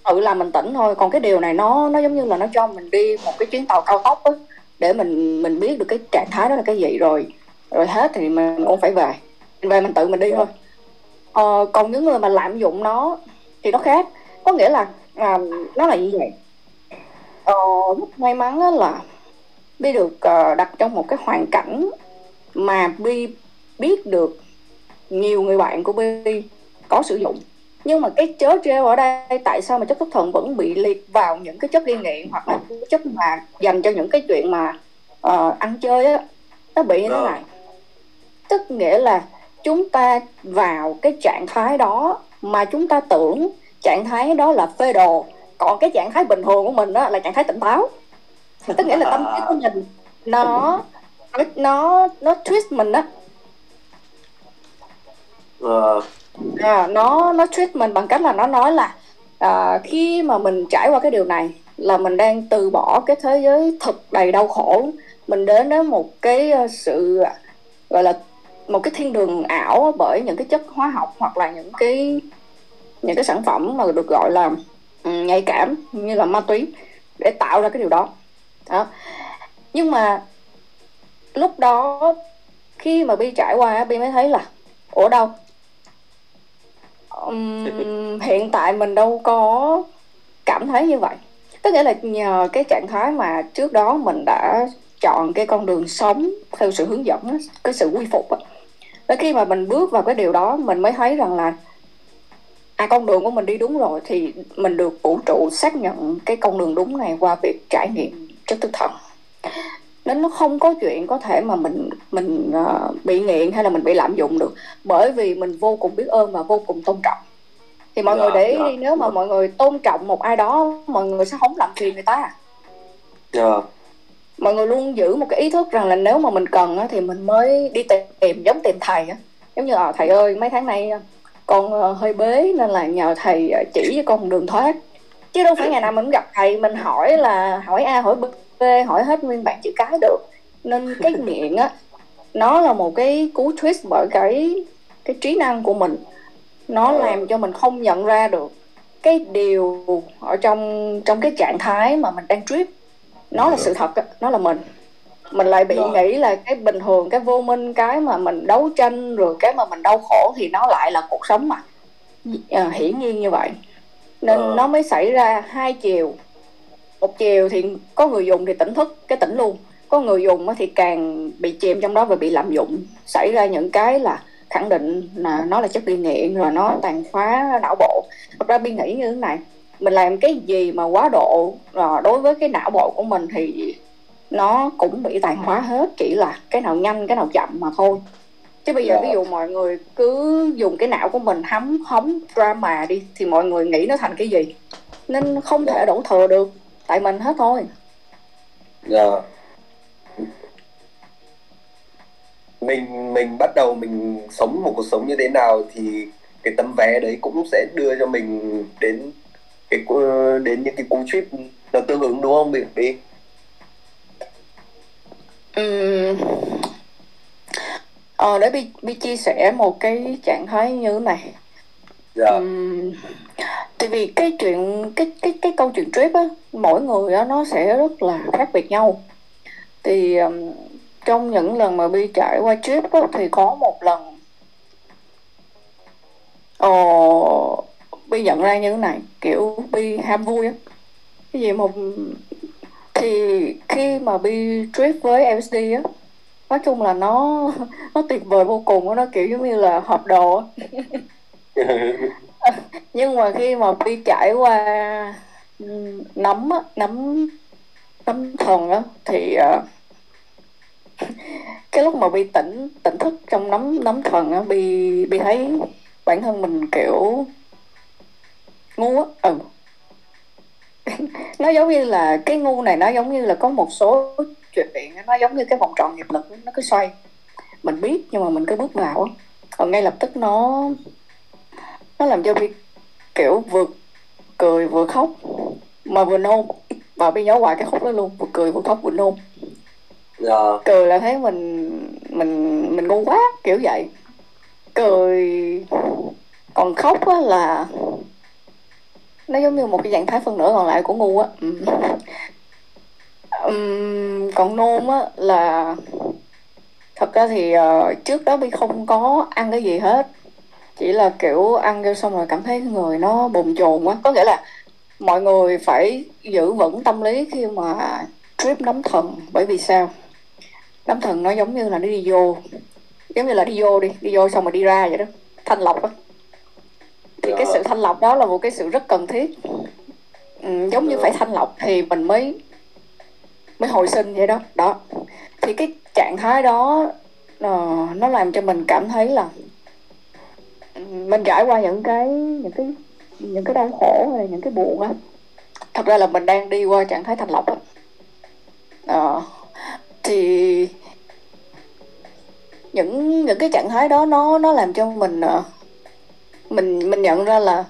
tự làm mình tỉnh thôi. Còn cái điều này nó nó giống như là nó cho mình đi một cái chuyến tàu cao tốc á, để mình mình biết được cái trạng thái đó là cái gì rồi. Rồi hết thì mình cũng phải về. Về mình tự mình đi thôi. Ờ, còn những người mà lạm dụng nó thì nó khác. Có nghĩa là à, nó là như vậy. Ờ, rất may mắn á là Bi được uh, đặt trong một cái hoàn cảnh mà Bi biết được nhiều người bạn của Bi có sử dụng. Nhưng mà cái chớ trêu ở đây, tại sao mà chất thức thần vẫn bị liệt vào những cái chất gây nghiện hoặc là chất mà dành cho những cái chuyện mà uh, ăn chơi á, nó bị như thế này. Tức nghĩa là chúng ta vào cái trạng thái đó mà chúng ta tưởng trạng thái đó là phê đồ, còn cái trạng thái bình thường của mình á là trạng thái tỉnh táo. Tức nghĩa là tâm trí của mình nó nó nó twist mình á. Uh. À, nó nó treat mình bằng cách là nó nói là à, khi mà mình trải qua cái điều này là mình đang từ bỏ cái thế giới thực đầy đau khổ, mình đến đến một cái sự gọi là một cái thiên đường ảo bởi những cái chất hóa học hoặc là những cái những cái sản phẩm mà được gọi là nhạy cảm như là ma túy để tạo ra cái điều đó. Đó. Nhưng mà lúc đó khi mà Bi trải qua, Bi mới thấy là ủa đâu Um, hiện tại mình đâu có cảm thấy như vậy. Tức nghĩa là nhờ cái trạng thái mà trước đó mình đã chọn cái con đường sống theo sự hướng dẫn đó, cái sự quy phục đó. Tới khi mà mình bước vào cái điều đó, mình mới thấy rằng là à, con đường của mình đi đúng rồi. Thì mình được vũ trụ xác nhận cái con đường đúng này qua việc trải nghiệm chất thức thần. Nên nó không có chuyện có thể mà mình mình uh, bị nghiện hay là mình bị lạm dụng được, bởi vì mình vô cùng biết ơn và vô cùng tôn trọng. Thì mọi yeah, người để yeah, nếu mà yeah. mọi người tôn trọng một ai đó, mọi người sẽ không làm phiền người ta. Yeah. Mọi người luôn giữ một cái ý thức rằng là nếu mà mình cần thì mình mới đi tìm, giống tìm thầy. Giống như à, thầy ơi, mấy tháng nay con hơi bế nên là nhờ thầy chỉ cho con đường thoát. Chứ đâu phải ngày nào mình gặp thầy mình hỏi là hỏi A hỏi B, hỏi hết nguyên bản chữ cái được. Nên cái nghiện á, nó là một cái cú twist bởi cái cái trí năng của mình. Nó làm cho mình không nhận ra được cái điều ở trong trong cái trạng thái mà mình đang trip. Nó là sự thật á, nó là mình. Mình lại bị nghĩ là cái bình thường, cái vô minh, cái mà mình đấu tranh, rồi cái mà mình đau khổ thì nó lại là cuộc sống mà à, hiển nhiên như vậy. Nên nó mới xảy ra hai chiều. Một chiều thì có người dùng thì tỉnh thức, cái tỉnh luôn. Có người dùng thì càng bị chìm trong đó và bị lạm dụng. Xảy ra những cái là khẳng định là nó là chất gây nghiện, rồi nó tàn phá não bộ. Thật ra Bi nghĩ như thế này, mình làm cái gì mà quá độ đối với cái não bộ của mình thì nó cũng bị tàn phá hết. Chỉ là cái nào nhanh, cái nào chậm mà thôi. Chứ bây giờ ví dụ mọi người cứ dùng cái não của mình hấm hóng drama đi, thì mọi người nghĩ nó thành cái gì. Nên không thể đổ thừa được tại mình hết thôi. Dạ. Yeah. Mình mình bắt đầu mình sống một cuộc sống như thế nào thì cái tấm vé đấy cũng sẽ đưa cho mình đến cái đến những cái cú trip nó tương ứng, đúng không Bi? Bi? Ừ. Ờ, để Bi, Bi chia sẻ một cái trạng thái như thế này. Dạ. Yeah. Uhm. Tại vì cái chuyện cái cái cái câu chuyện trip á, mỗi người á nó sẽ rất là khác biệt nhau. Thì um, trong những lần mà Bi trải qua trip á, thì có một lần, ồ, Bi mới nhận ra như thế này, kiểu Bi ham vui á. Cái gì mà thì khi mà Bi trip với lờ ét đê á, nói chung là nó nó tuyệt vời vô cùng, nó kiểu giống như là hộp đồ. Nhưng mà khi mà Bi trải qua nấm á, nấm nấm thần á, thì uh, cái lúc mà Bi tỉnh tỉnh thức trong nấm nấm thần á, Bi Bi thấy bản thân mình kiểu ngu á. Ừ. Nó giống như là cái ngu này, nó giống như là có một số chuyện nó giống như cái vòng tròn nghiệp lực, nó cứ xoay. Mình biết nhưng mà mình cứ bước vào á, còn ngay lập tức nó nó làm cho Bi kiểu vượt cười vừa khóc mà vừa nôn, và Bi nhớ hoài cái khúc đó luôn, vừa cười vừa khóc vừa nôn. Yeah. Cười là thấy mình mình mình ngu quá kiểu vậy, cười. Còn khóc á là nó giống như một cái trạng thái phần nửa còn lại của ngu á. Ừ. Uhm, còn nôn á là thật ra thì uh, trước đó Bi không có ăn cái gì hết, chỉ là kiểu ăn vô xong rồi cảm thấy người nó bồn chồn quá. Có nghĩa là mọi người phải giữ vững tâm lý khi mà trip nấm thần, bởi vì sao? Nấm thần nó giống như là nó đi vô, giống như là đi vô đi đi vô xong rồi đi ra vậy đó, thanh lọc á. Thì cái sự thanh lọc đó là một cái sự rất cần thiết. Ừ, giống như phải thanh lọc thì mình mới mới hồi sinh vậy đó. Đó thì cái trạng thái đó uh, nó làm cho mình cảm thấy là mình trải qua những cái những cái những cái đau khổ hay là những cái buồn á, thật ra là mình đang đi qua trạng thái thanh lọc á. À, thì những những cái trạng thái đó nó nó làm cho mình mình mình nhận ra là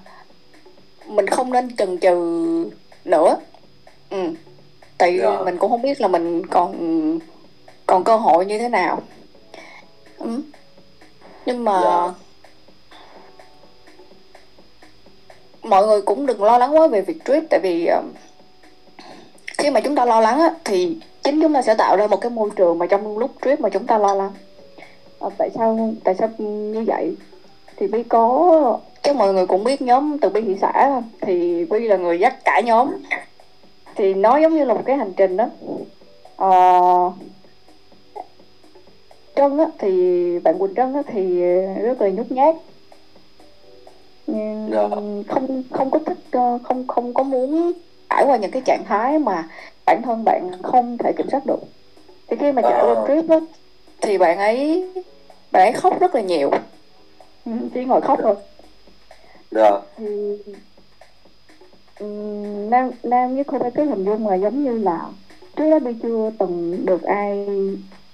mình không nên chần chừ nữa. Ừ. Tại vì yeah. mình cũng không biết là mình còn còn cơ hội như thế nào. Ừ. Nhưng mà yeah. mọi người cũng đừng lo lắng quá về việc trip, tại vì uh, khi mà chúng ta lo lắng á, thì chính chúng ta sẽ tạo ra một cái môi trường mà trong lúc trip mà chúng ta lo lắng. À, tại sao tại sao như vậy? Thì Bi có, chắc mọi người cũng biết nhóm Từ Bi Thị Xã, thì Bi là người dắt cả nhóm, thì nó giống như là một cái hành trình đó. Uh, Trân á, thì bạn Quỳnh Trân á, thì rất là nhút nhát. Yeah. không không có thích, không không có muốn trải qua những cái trạng thái mà bản thân bạn không thể kiểm soát được. Thì khi mà trải qua trip á, thì bạn ấy bạn ấy khóc rất là nhiều, chỉ ngồi khóc thôi. Yeah. Thì Nam Nam với cô bé cứ hình dung là giống như là trước đó Bi chưa từng được ai,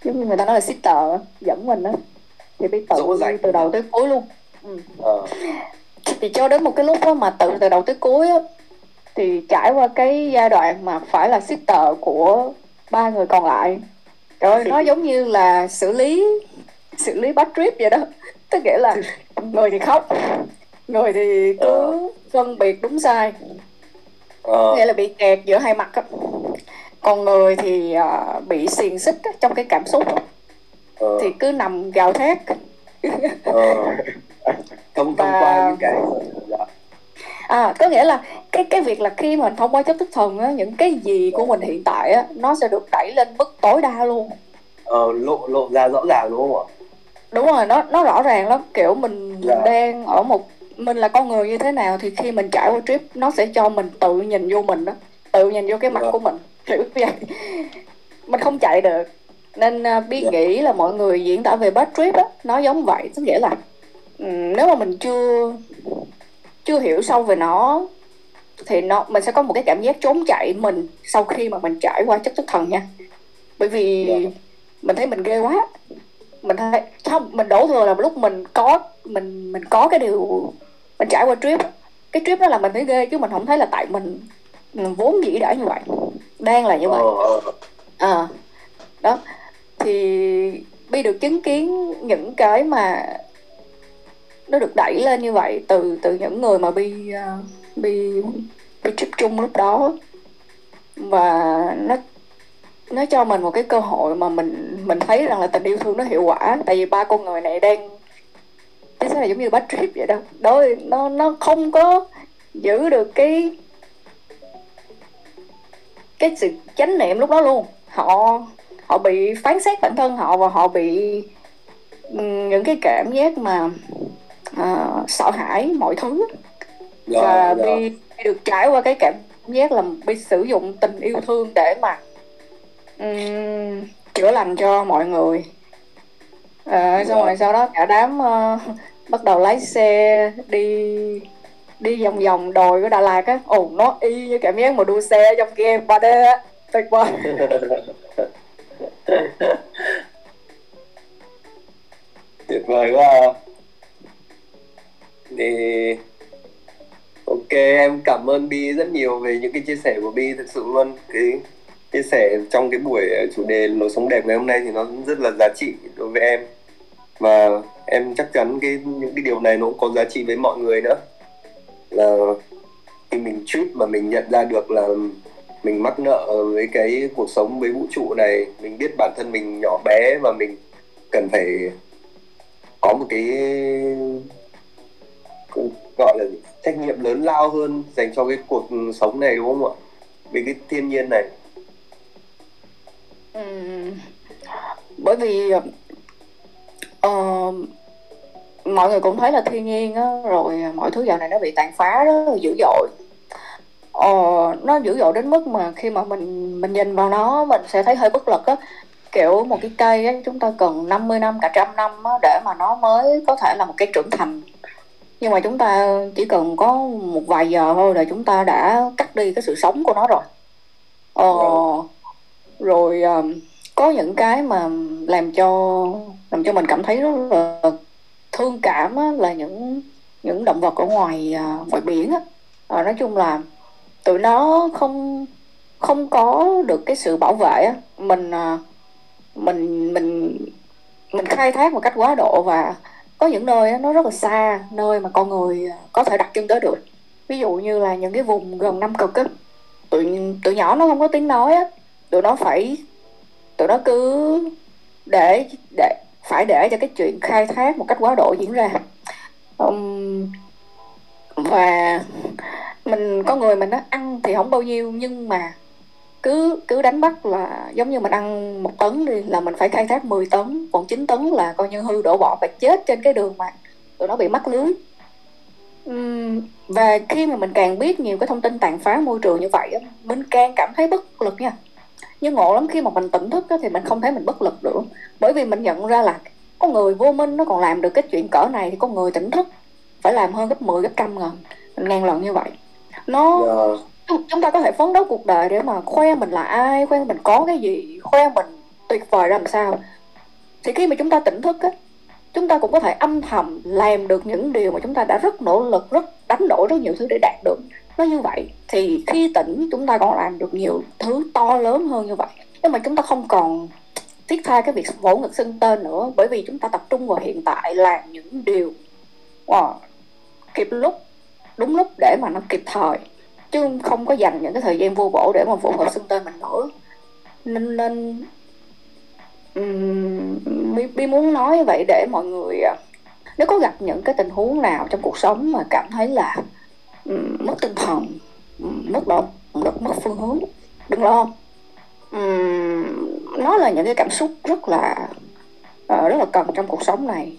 giống như người ta nói là sister dẫn mình á, thì Bi tự từ đầu tới cuối luôn. Ừ. Uh. Thì cho đến một cái lúc đó mà tự từ đầu tới cuối á, thì trải qua cái giai đoạn mà phải là sister của ba người còn lại. Trời ơi, nó giống như là xử lý xử lý bad trip vậy đó. Tức nghĩa là người thì khóc, người thì cứ phân biệt đúng sai, uh. nghĩa là bị kẹt giữa hai mặt á. Còn người thì uh, bị xiềng xích á, trong cái cảm xúc á. Uh. Thì cứ nằm gào thét. uh. Thông, thông và... qua những cái à, có nghĩa là cái cái việc là khi mà thông qua chất thức thần á, những cái gì của mình hiện tại á, nó sẽ được đẩy lên mức tối đa luôn. Ờ, lộ lộ ra rõ ràng đúng không ạ? Đúng rồi, nó nó rõ ràng lắm, kiểu mình yeah. đang ở một, mình là con người như thế nào, thì khi mình trải qua trip nó sẽ cho mình tự nhìn vô mình đó, tự nhìn vô cái mặt yeah. của mình, kiểu vậy. Mình không chạy được, nên uh, Bi yeah. nghĩ là mọi người diễn tả về bad trip á, nó giống vậy. Tức nghĩa là nếu mà mình chưa chưa hiểu sâu về nó thì nó mình sẽ có một cái cảm giác trốn chạy mình sau khi mà mình trải qua chất thức thần nha. Bởi vì yeah. mình thấy mình ghê quá, mình thấy không, mình đổ thừa là lúc mình có mình mình có cái điều mình trải qua trip, cái trip đó là mình thấy ghê, chứ mình không thấy là tại mình, mình vốn dĩ đã như vậy, đang là như vậy. À, đó thì Bi được chứng kiến những cái mà nó được đẩy lên như vậy từ từ những người mà Bi uh, Bi Bi trip chung lúc đó, và nó nó cho mình một cái cơ hội mà mình mình thấy rằng là tình yêu thương nó hiệu quả. Tại vì ba con người này đang, chính xác là giống như bad trip vậy đó. Đối nó nó không có giữ được cái cái sự chánh niệm lúc đó luôn. Họ họ bị phán xét bản thân họ và họ bị những cái cảm giác mà uh, sợ hãi mọi thứ. Dạ, và dạ. Bi được trải qua cái cảm giác là Bi sử dụng tình yêu thương để mà um, chữa lành cho mọi người. uh, dạ. Xong rồi sau đó cả đám uh, bắt đầu lái xe đi đi vòng vòng đồi của Đà Lạt á. Ồ, oh, nó y như cảm giác mà đua xe trong game ba đê á, tuyệt vời. Tuyệt vời quá à. Thì ok, em cảm ơn Bi rất nhiều về những cái chia sẻ của Bi, thực sự luôn. Cái chia sẻ trong cái buổi chủ đề lối sống đẹp ngày hôm nay thì nó rất là giá trị đối với em, và em chắc chắn cái những cái điều này nó cũng có giá trị với mọi người nữa. Là khi mình trip mà mình nhận ra được là mình mắc nợ với cái cuộc sống, với vũ trụ này, mình biết bản thân mình nhỏ bé và mình cần phải có một cái gọi là trách nhiệm lớn lao hơn dành cho cái cuộc sống này, đúng không ạ? Vì cái thiên nhiên này. Ừ, bởi vì uh, mọi người cũng thấy là thiên nhiên á, rồi mọi thứ dạo này nó bị tàn phá rất là dữ dội. Ờ, nó dữ dội đến mức mà khi mà mình mình nhìn vào nó mình sẽ thấy hơi bất lực á. Kiểu một cái cây á, chúng ta cần năm mươi năm, cả trăm năm á, để mà nó mới có thể là một cây trưởng thành. Nhưng mà chúng ta chỉ cần có một vài giờ thôi là chúng ta đã cắt đi cái sự sống của nó rồi. Ờ, rồi có những cái mà làm cho làm cho mình cảm thấy rất là thương cảm á, là những những động vật ở ngoài ngoài biển á. Ờ, nói chung là tụi nó không không có được cái sự bảo vệ á. Mình mình mình mình khai thác một cách quá độ, và có những nơi nó rất là xa nơi mà con người có thể đặt chân tới được. Ví dụ như là những cái vùng gần Nam Cực á, tụi tụi nhỏ nó không có tiếng nói á, tụi nó phải tụi nó cứ để để phải để cho cái chuyện khai thác một cách quá độ diễn ra. Um, và mình có người mình nó ăn thì không bao nhiêu, nhưng mà cứ cứ đánh bắt là giống như mình ăn một tấn đi là mình phải khai thác mười tấn, còn chín tấn là coi như hư đổ bỏ, phải chết trên cái đường mà tụi nó bị mắc lưới. Uhm, và khi mà mình càng biết nhiều cái thông tin tàn phá môi trường như vậy, mình càng cảm thấy bất lực nha. Nhưng ngộ lắm, khi mà mình tỉnh thức thì mình không thấy mình bất lực nữa, bởi vì mình nhận ra là con người vô minh nó còn làm được cái chuyện cỡ này thì con người tỉnh thức phải làm hơn gấp mười, gấp trăm ngàn ngàn lần như vậy. Nó yeah. Chúng ta có thể phấn đấu cuộc đời để mà khoe mình là ai, khoe mình có cái gì, khoe mình tuyệt vời làm sao. Thì khi mà chúng ta tỉnh thức á, chúng ta cũng có thể âm thầm làm được những điều mà chúng ta đã rất nỗ lực, rất đánh đổi rất nhiều thứ để đạt được. Nó như vậy thì khi tỉnh chúng ta còn làm được nhiều thứ to lớn hơn như vậy. Nhưng mà chúng ta không còn thiết tha cái việc vỗ ngực xưng tên nữa, bởi vì chúng ta tập trung vào hiện tại, làm những điều wow, kịp lúc, đúng lúc để mà nó kịp thời, chứ không có dành những cái thời gian vô bổ để mà phù hợp xưng tên mình nữa. Nên nên um, Bi muốn nói như vậy để mọi người, nếu có gặp những cái tình huống nào trong cuộc sống mà cảm thấy là um, mất tinh thần, mất động lực, mất phương hướng, đừng lo. Um, nó là những cái cảm xúc rất là uh, rất là cần trong cuộc sống này.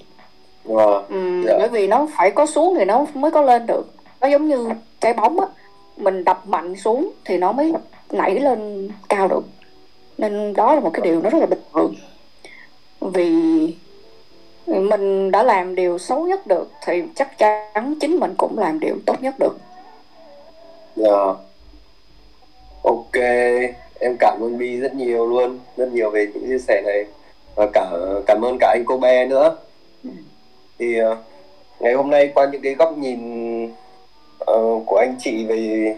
Wow. Ừ, yeah. Bởi vì nó phải có xuống thì nó mới có lên được. Nó giống như trái bóng á, mình đập mạnh xuống thì nó mới nảy lên cao được. Nên đó là một cái điều nó rất là bình thường. Vì mình đã làm điều xấu nhất được thì chắc chắn chính mình cũng làm điều tốt nhất được. Yeah. Ok, em cảm ơn Bi rất nhiều luôn, rất nhiều về những chia sẻ này. Và cả, cảm ơn cả anh Kobe nữa. Thì ngày hôm nay qua những cái góc nhìn uh, của anh chị về,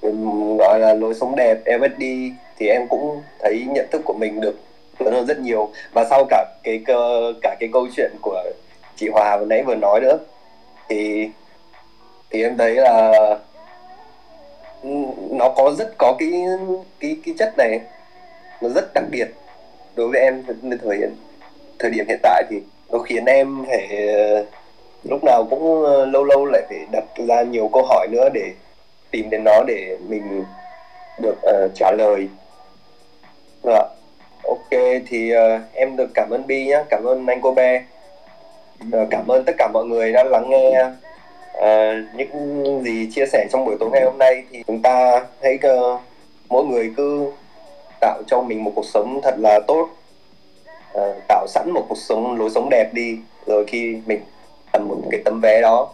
về gọi là lối sống đẹp, lờ ét đê, thì em cũng thấy nhận thức của mình được lớn hơn rất nhiều. Và sau cả cái cả cái câu chuyện của chị Hòa vừa nãy vừa nói nữa, thì thì em thấy là nó có rất có cái cái cái chất này, nó rất đặc biệt đối với em thời hiện thời điểm hiện tại, thì nó khiến em phải lúc nào cũng lâu lâu lại phải đặt ra nhiều câu hỏi nữa để tìm đến nó để mình được uh, trả lời. Dạ. Ok, thì uh, em được cảm ơn Bi nhé, cảm ơn anh Kobe, uh, cảm ơn tất cả mọi người đã lắng nghe uh, những gì chia sẻ trong buổi tối ngày hôm nay. Thì chúng ta hãy uh, mỗi người cứ tạo cho mình một cuộc sống thật là tốt, uh, tạo sẵn một cuộc sống, lối sống đẹp đi, rồi khi mình cầm một cái tấm vé đó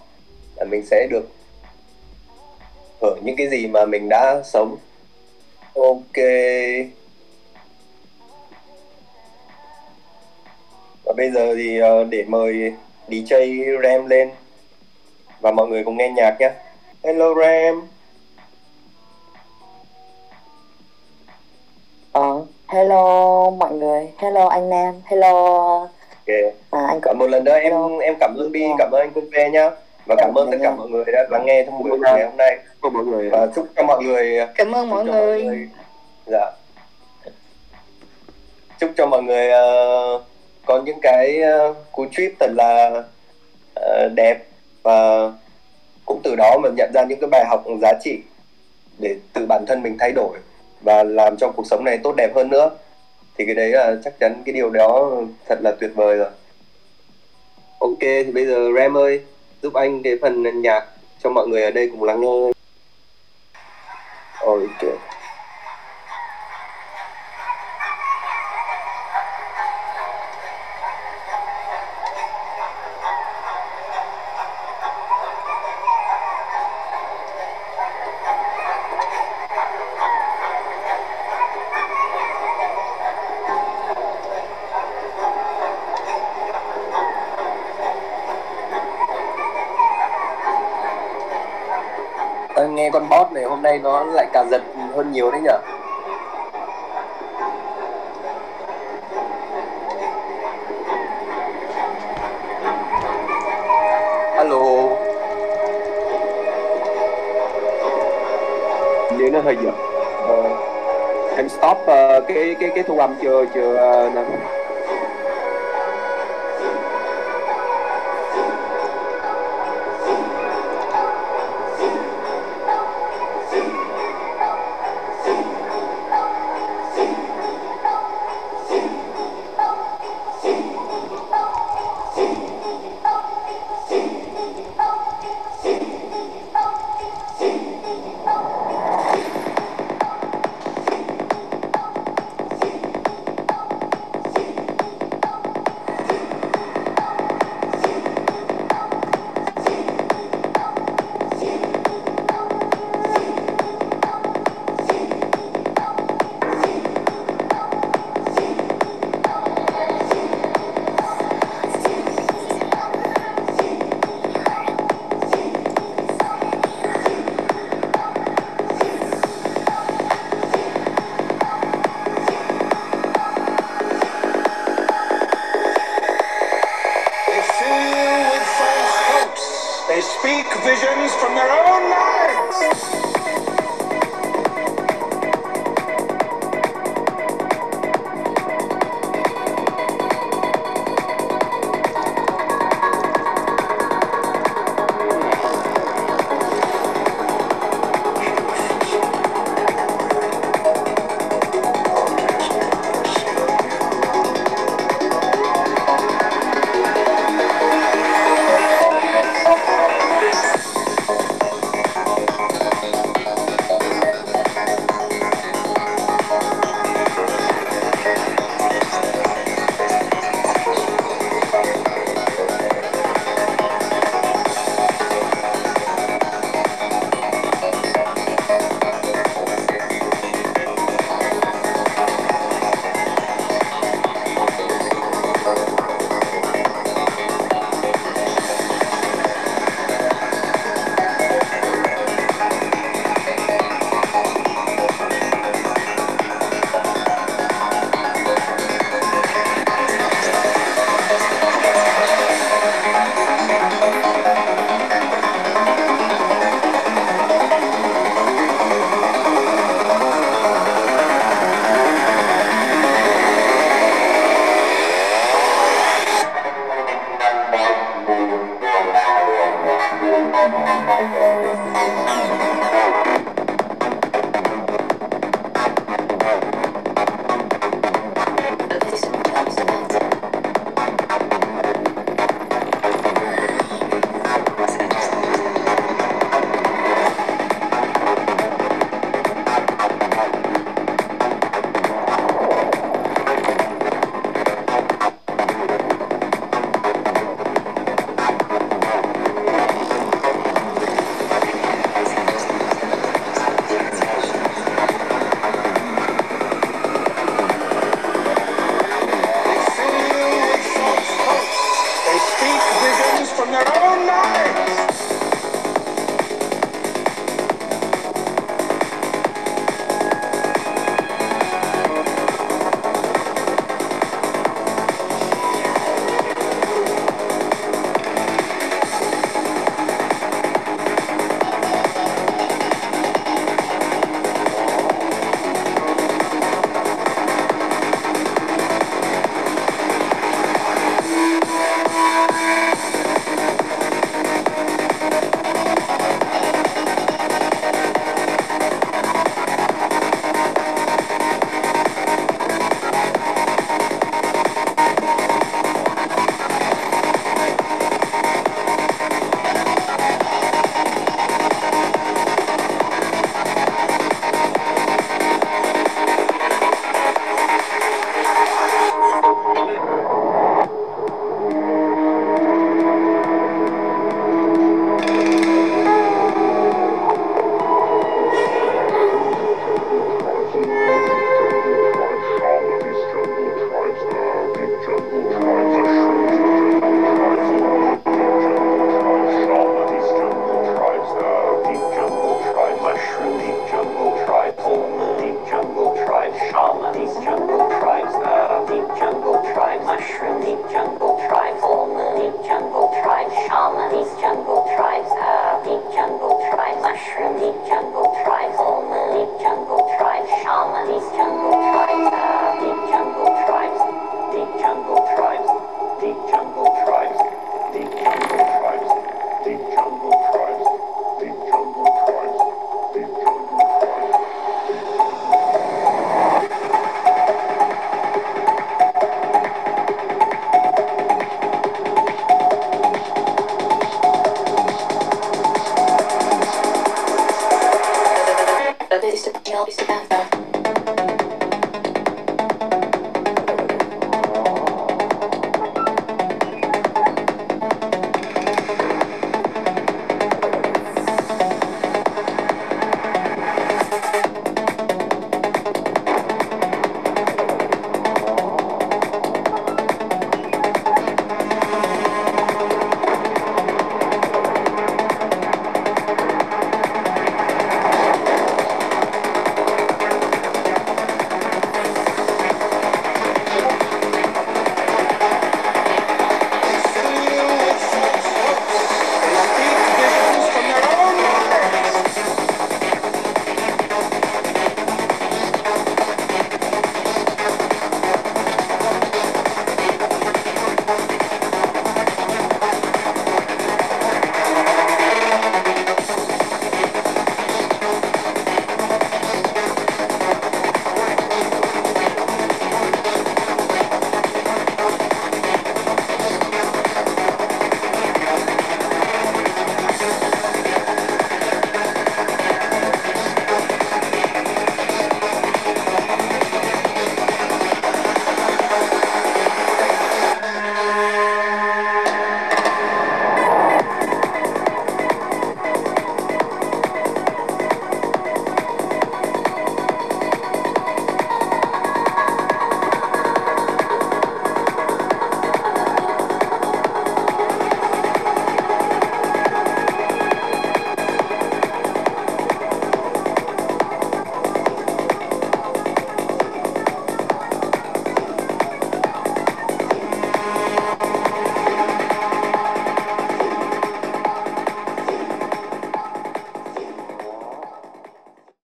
là mình sẽ được hưởng những cái gì mà mình đã sống. Ok. Và bây giờ thì để mời đi jây Ram lên và mọi người cùng nghe nhạc nhé. Hello Ram. Ờ, hello mọi người, hello anh Nam, hello. Ok. À, anh cảm một lần nữa em em cảm ơn Bi, cảm ơn anh Kobe nhá. Và cảm ơn tất cả mọi người đã lắng nghe trong buổi ngày hôm nay. Cảm ơn mọi người. Và chúc cho mọi người Cảm ơn mọi người. mọi người. Dạ. Chúc cho mọi người uh, có những cái uh, cú trip thật là uh, đẹp, và cũng từ đó mà nhận ra những cái bài học giá trị để tự bản thân mình thay đổi và làm cho cuộc sống này tốt đẹp hơn nữa. Thì cái đấy là chắc chắn cái điều đó thật là tuyệt vời rồi. Ok, thì bây giờ Ram ơi, giúp anh cái phần nhạc cho mọi người ở đây cùng lắng nghe. Ok. Con boss này hôm nay nó lại cà giật hơn nhiều đấy nhở. Alo. Như nó hơi giật. Ờ. Em stop uh, cái cái cái thu âm chưa chưa uh,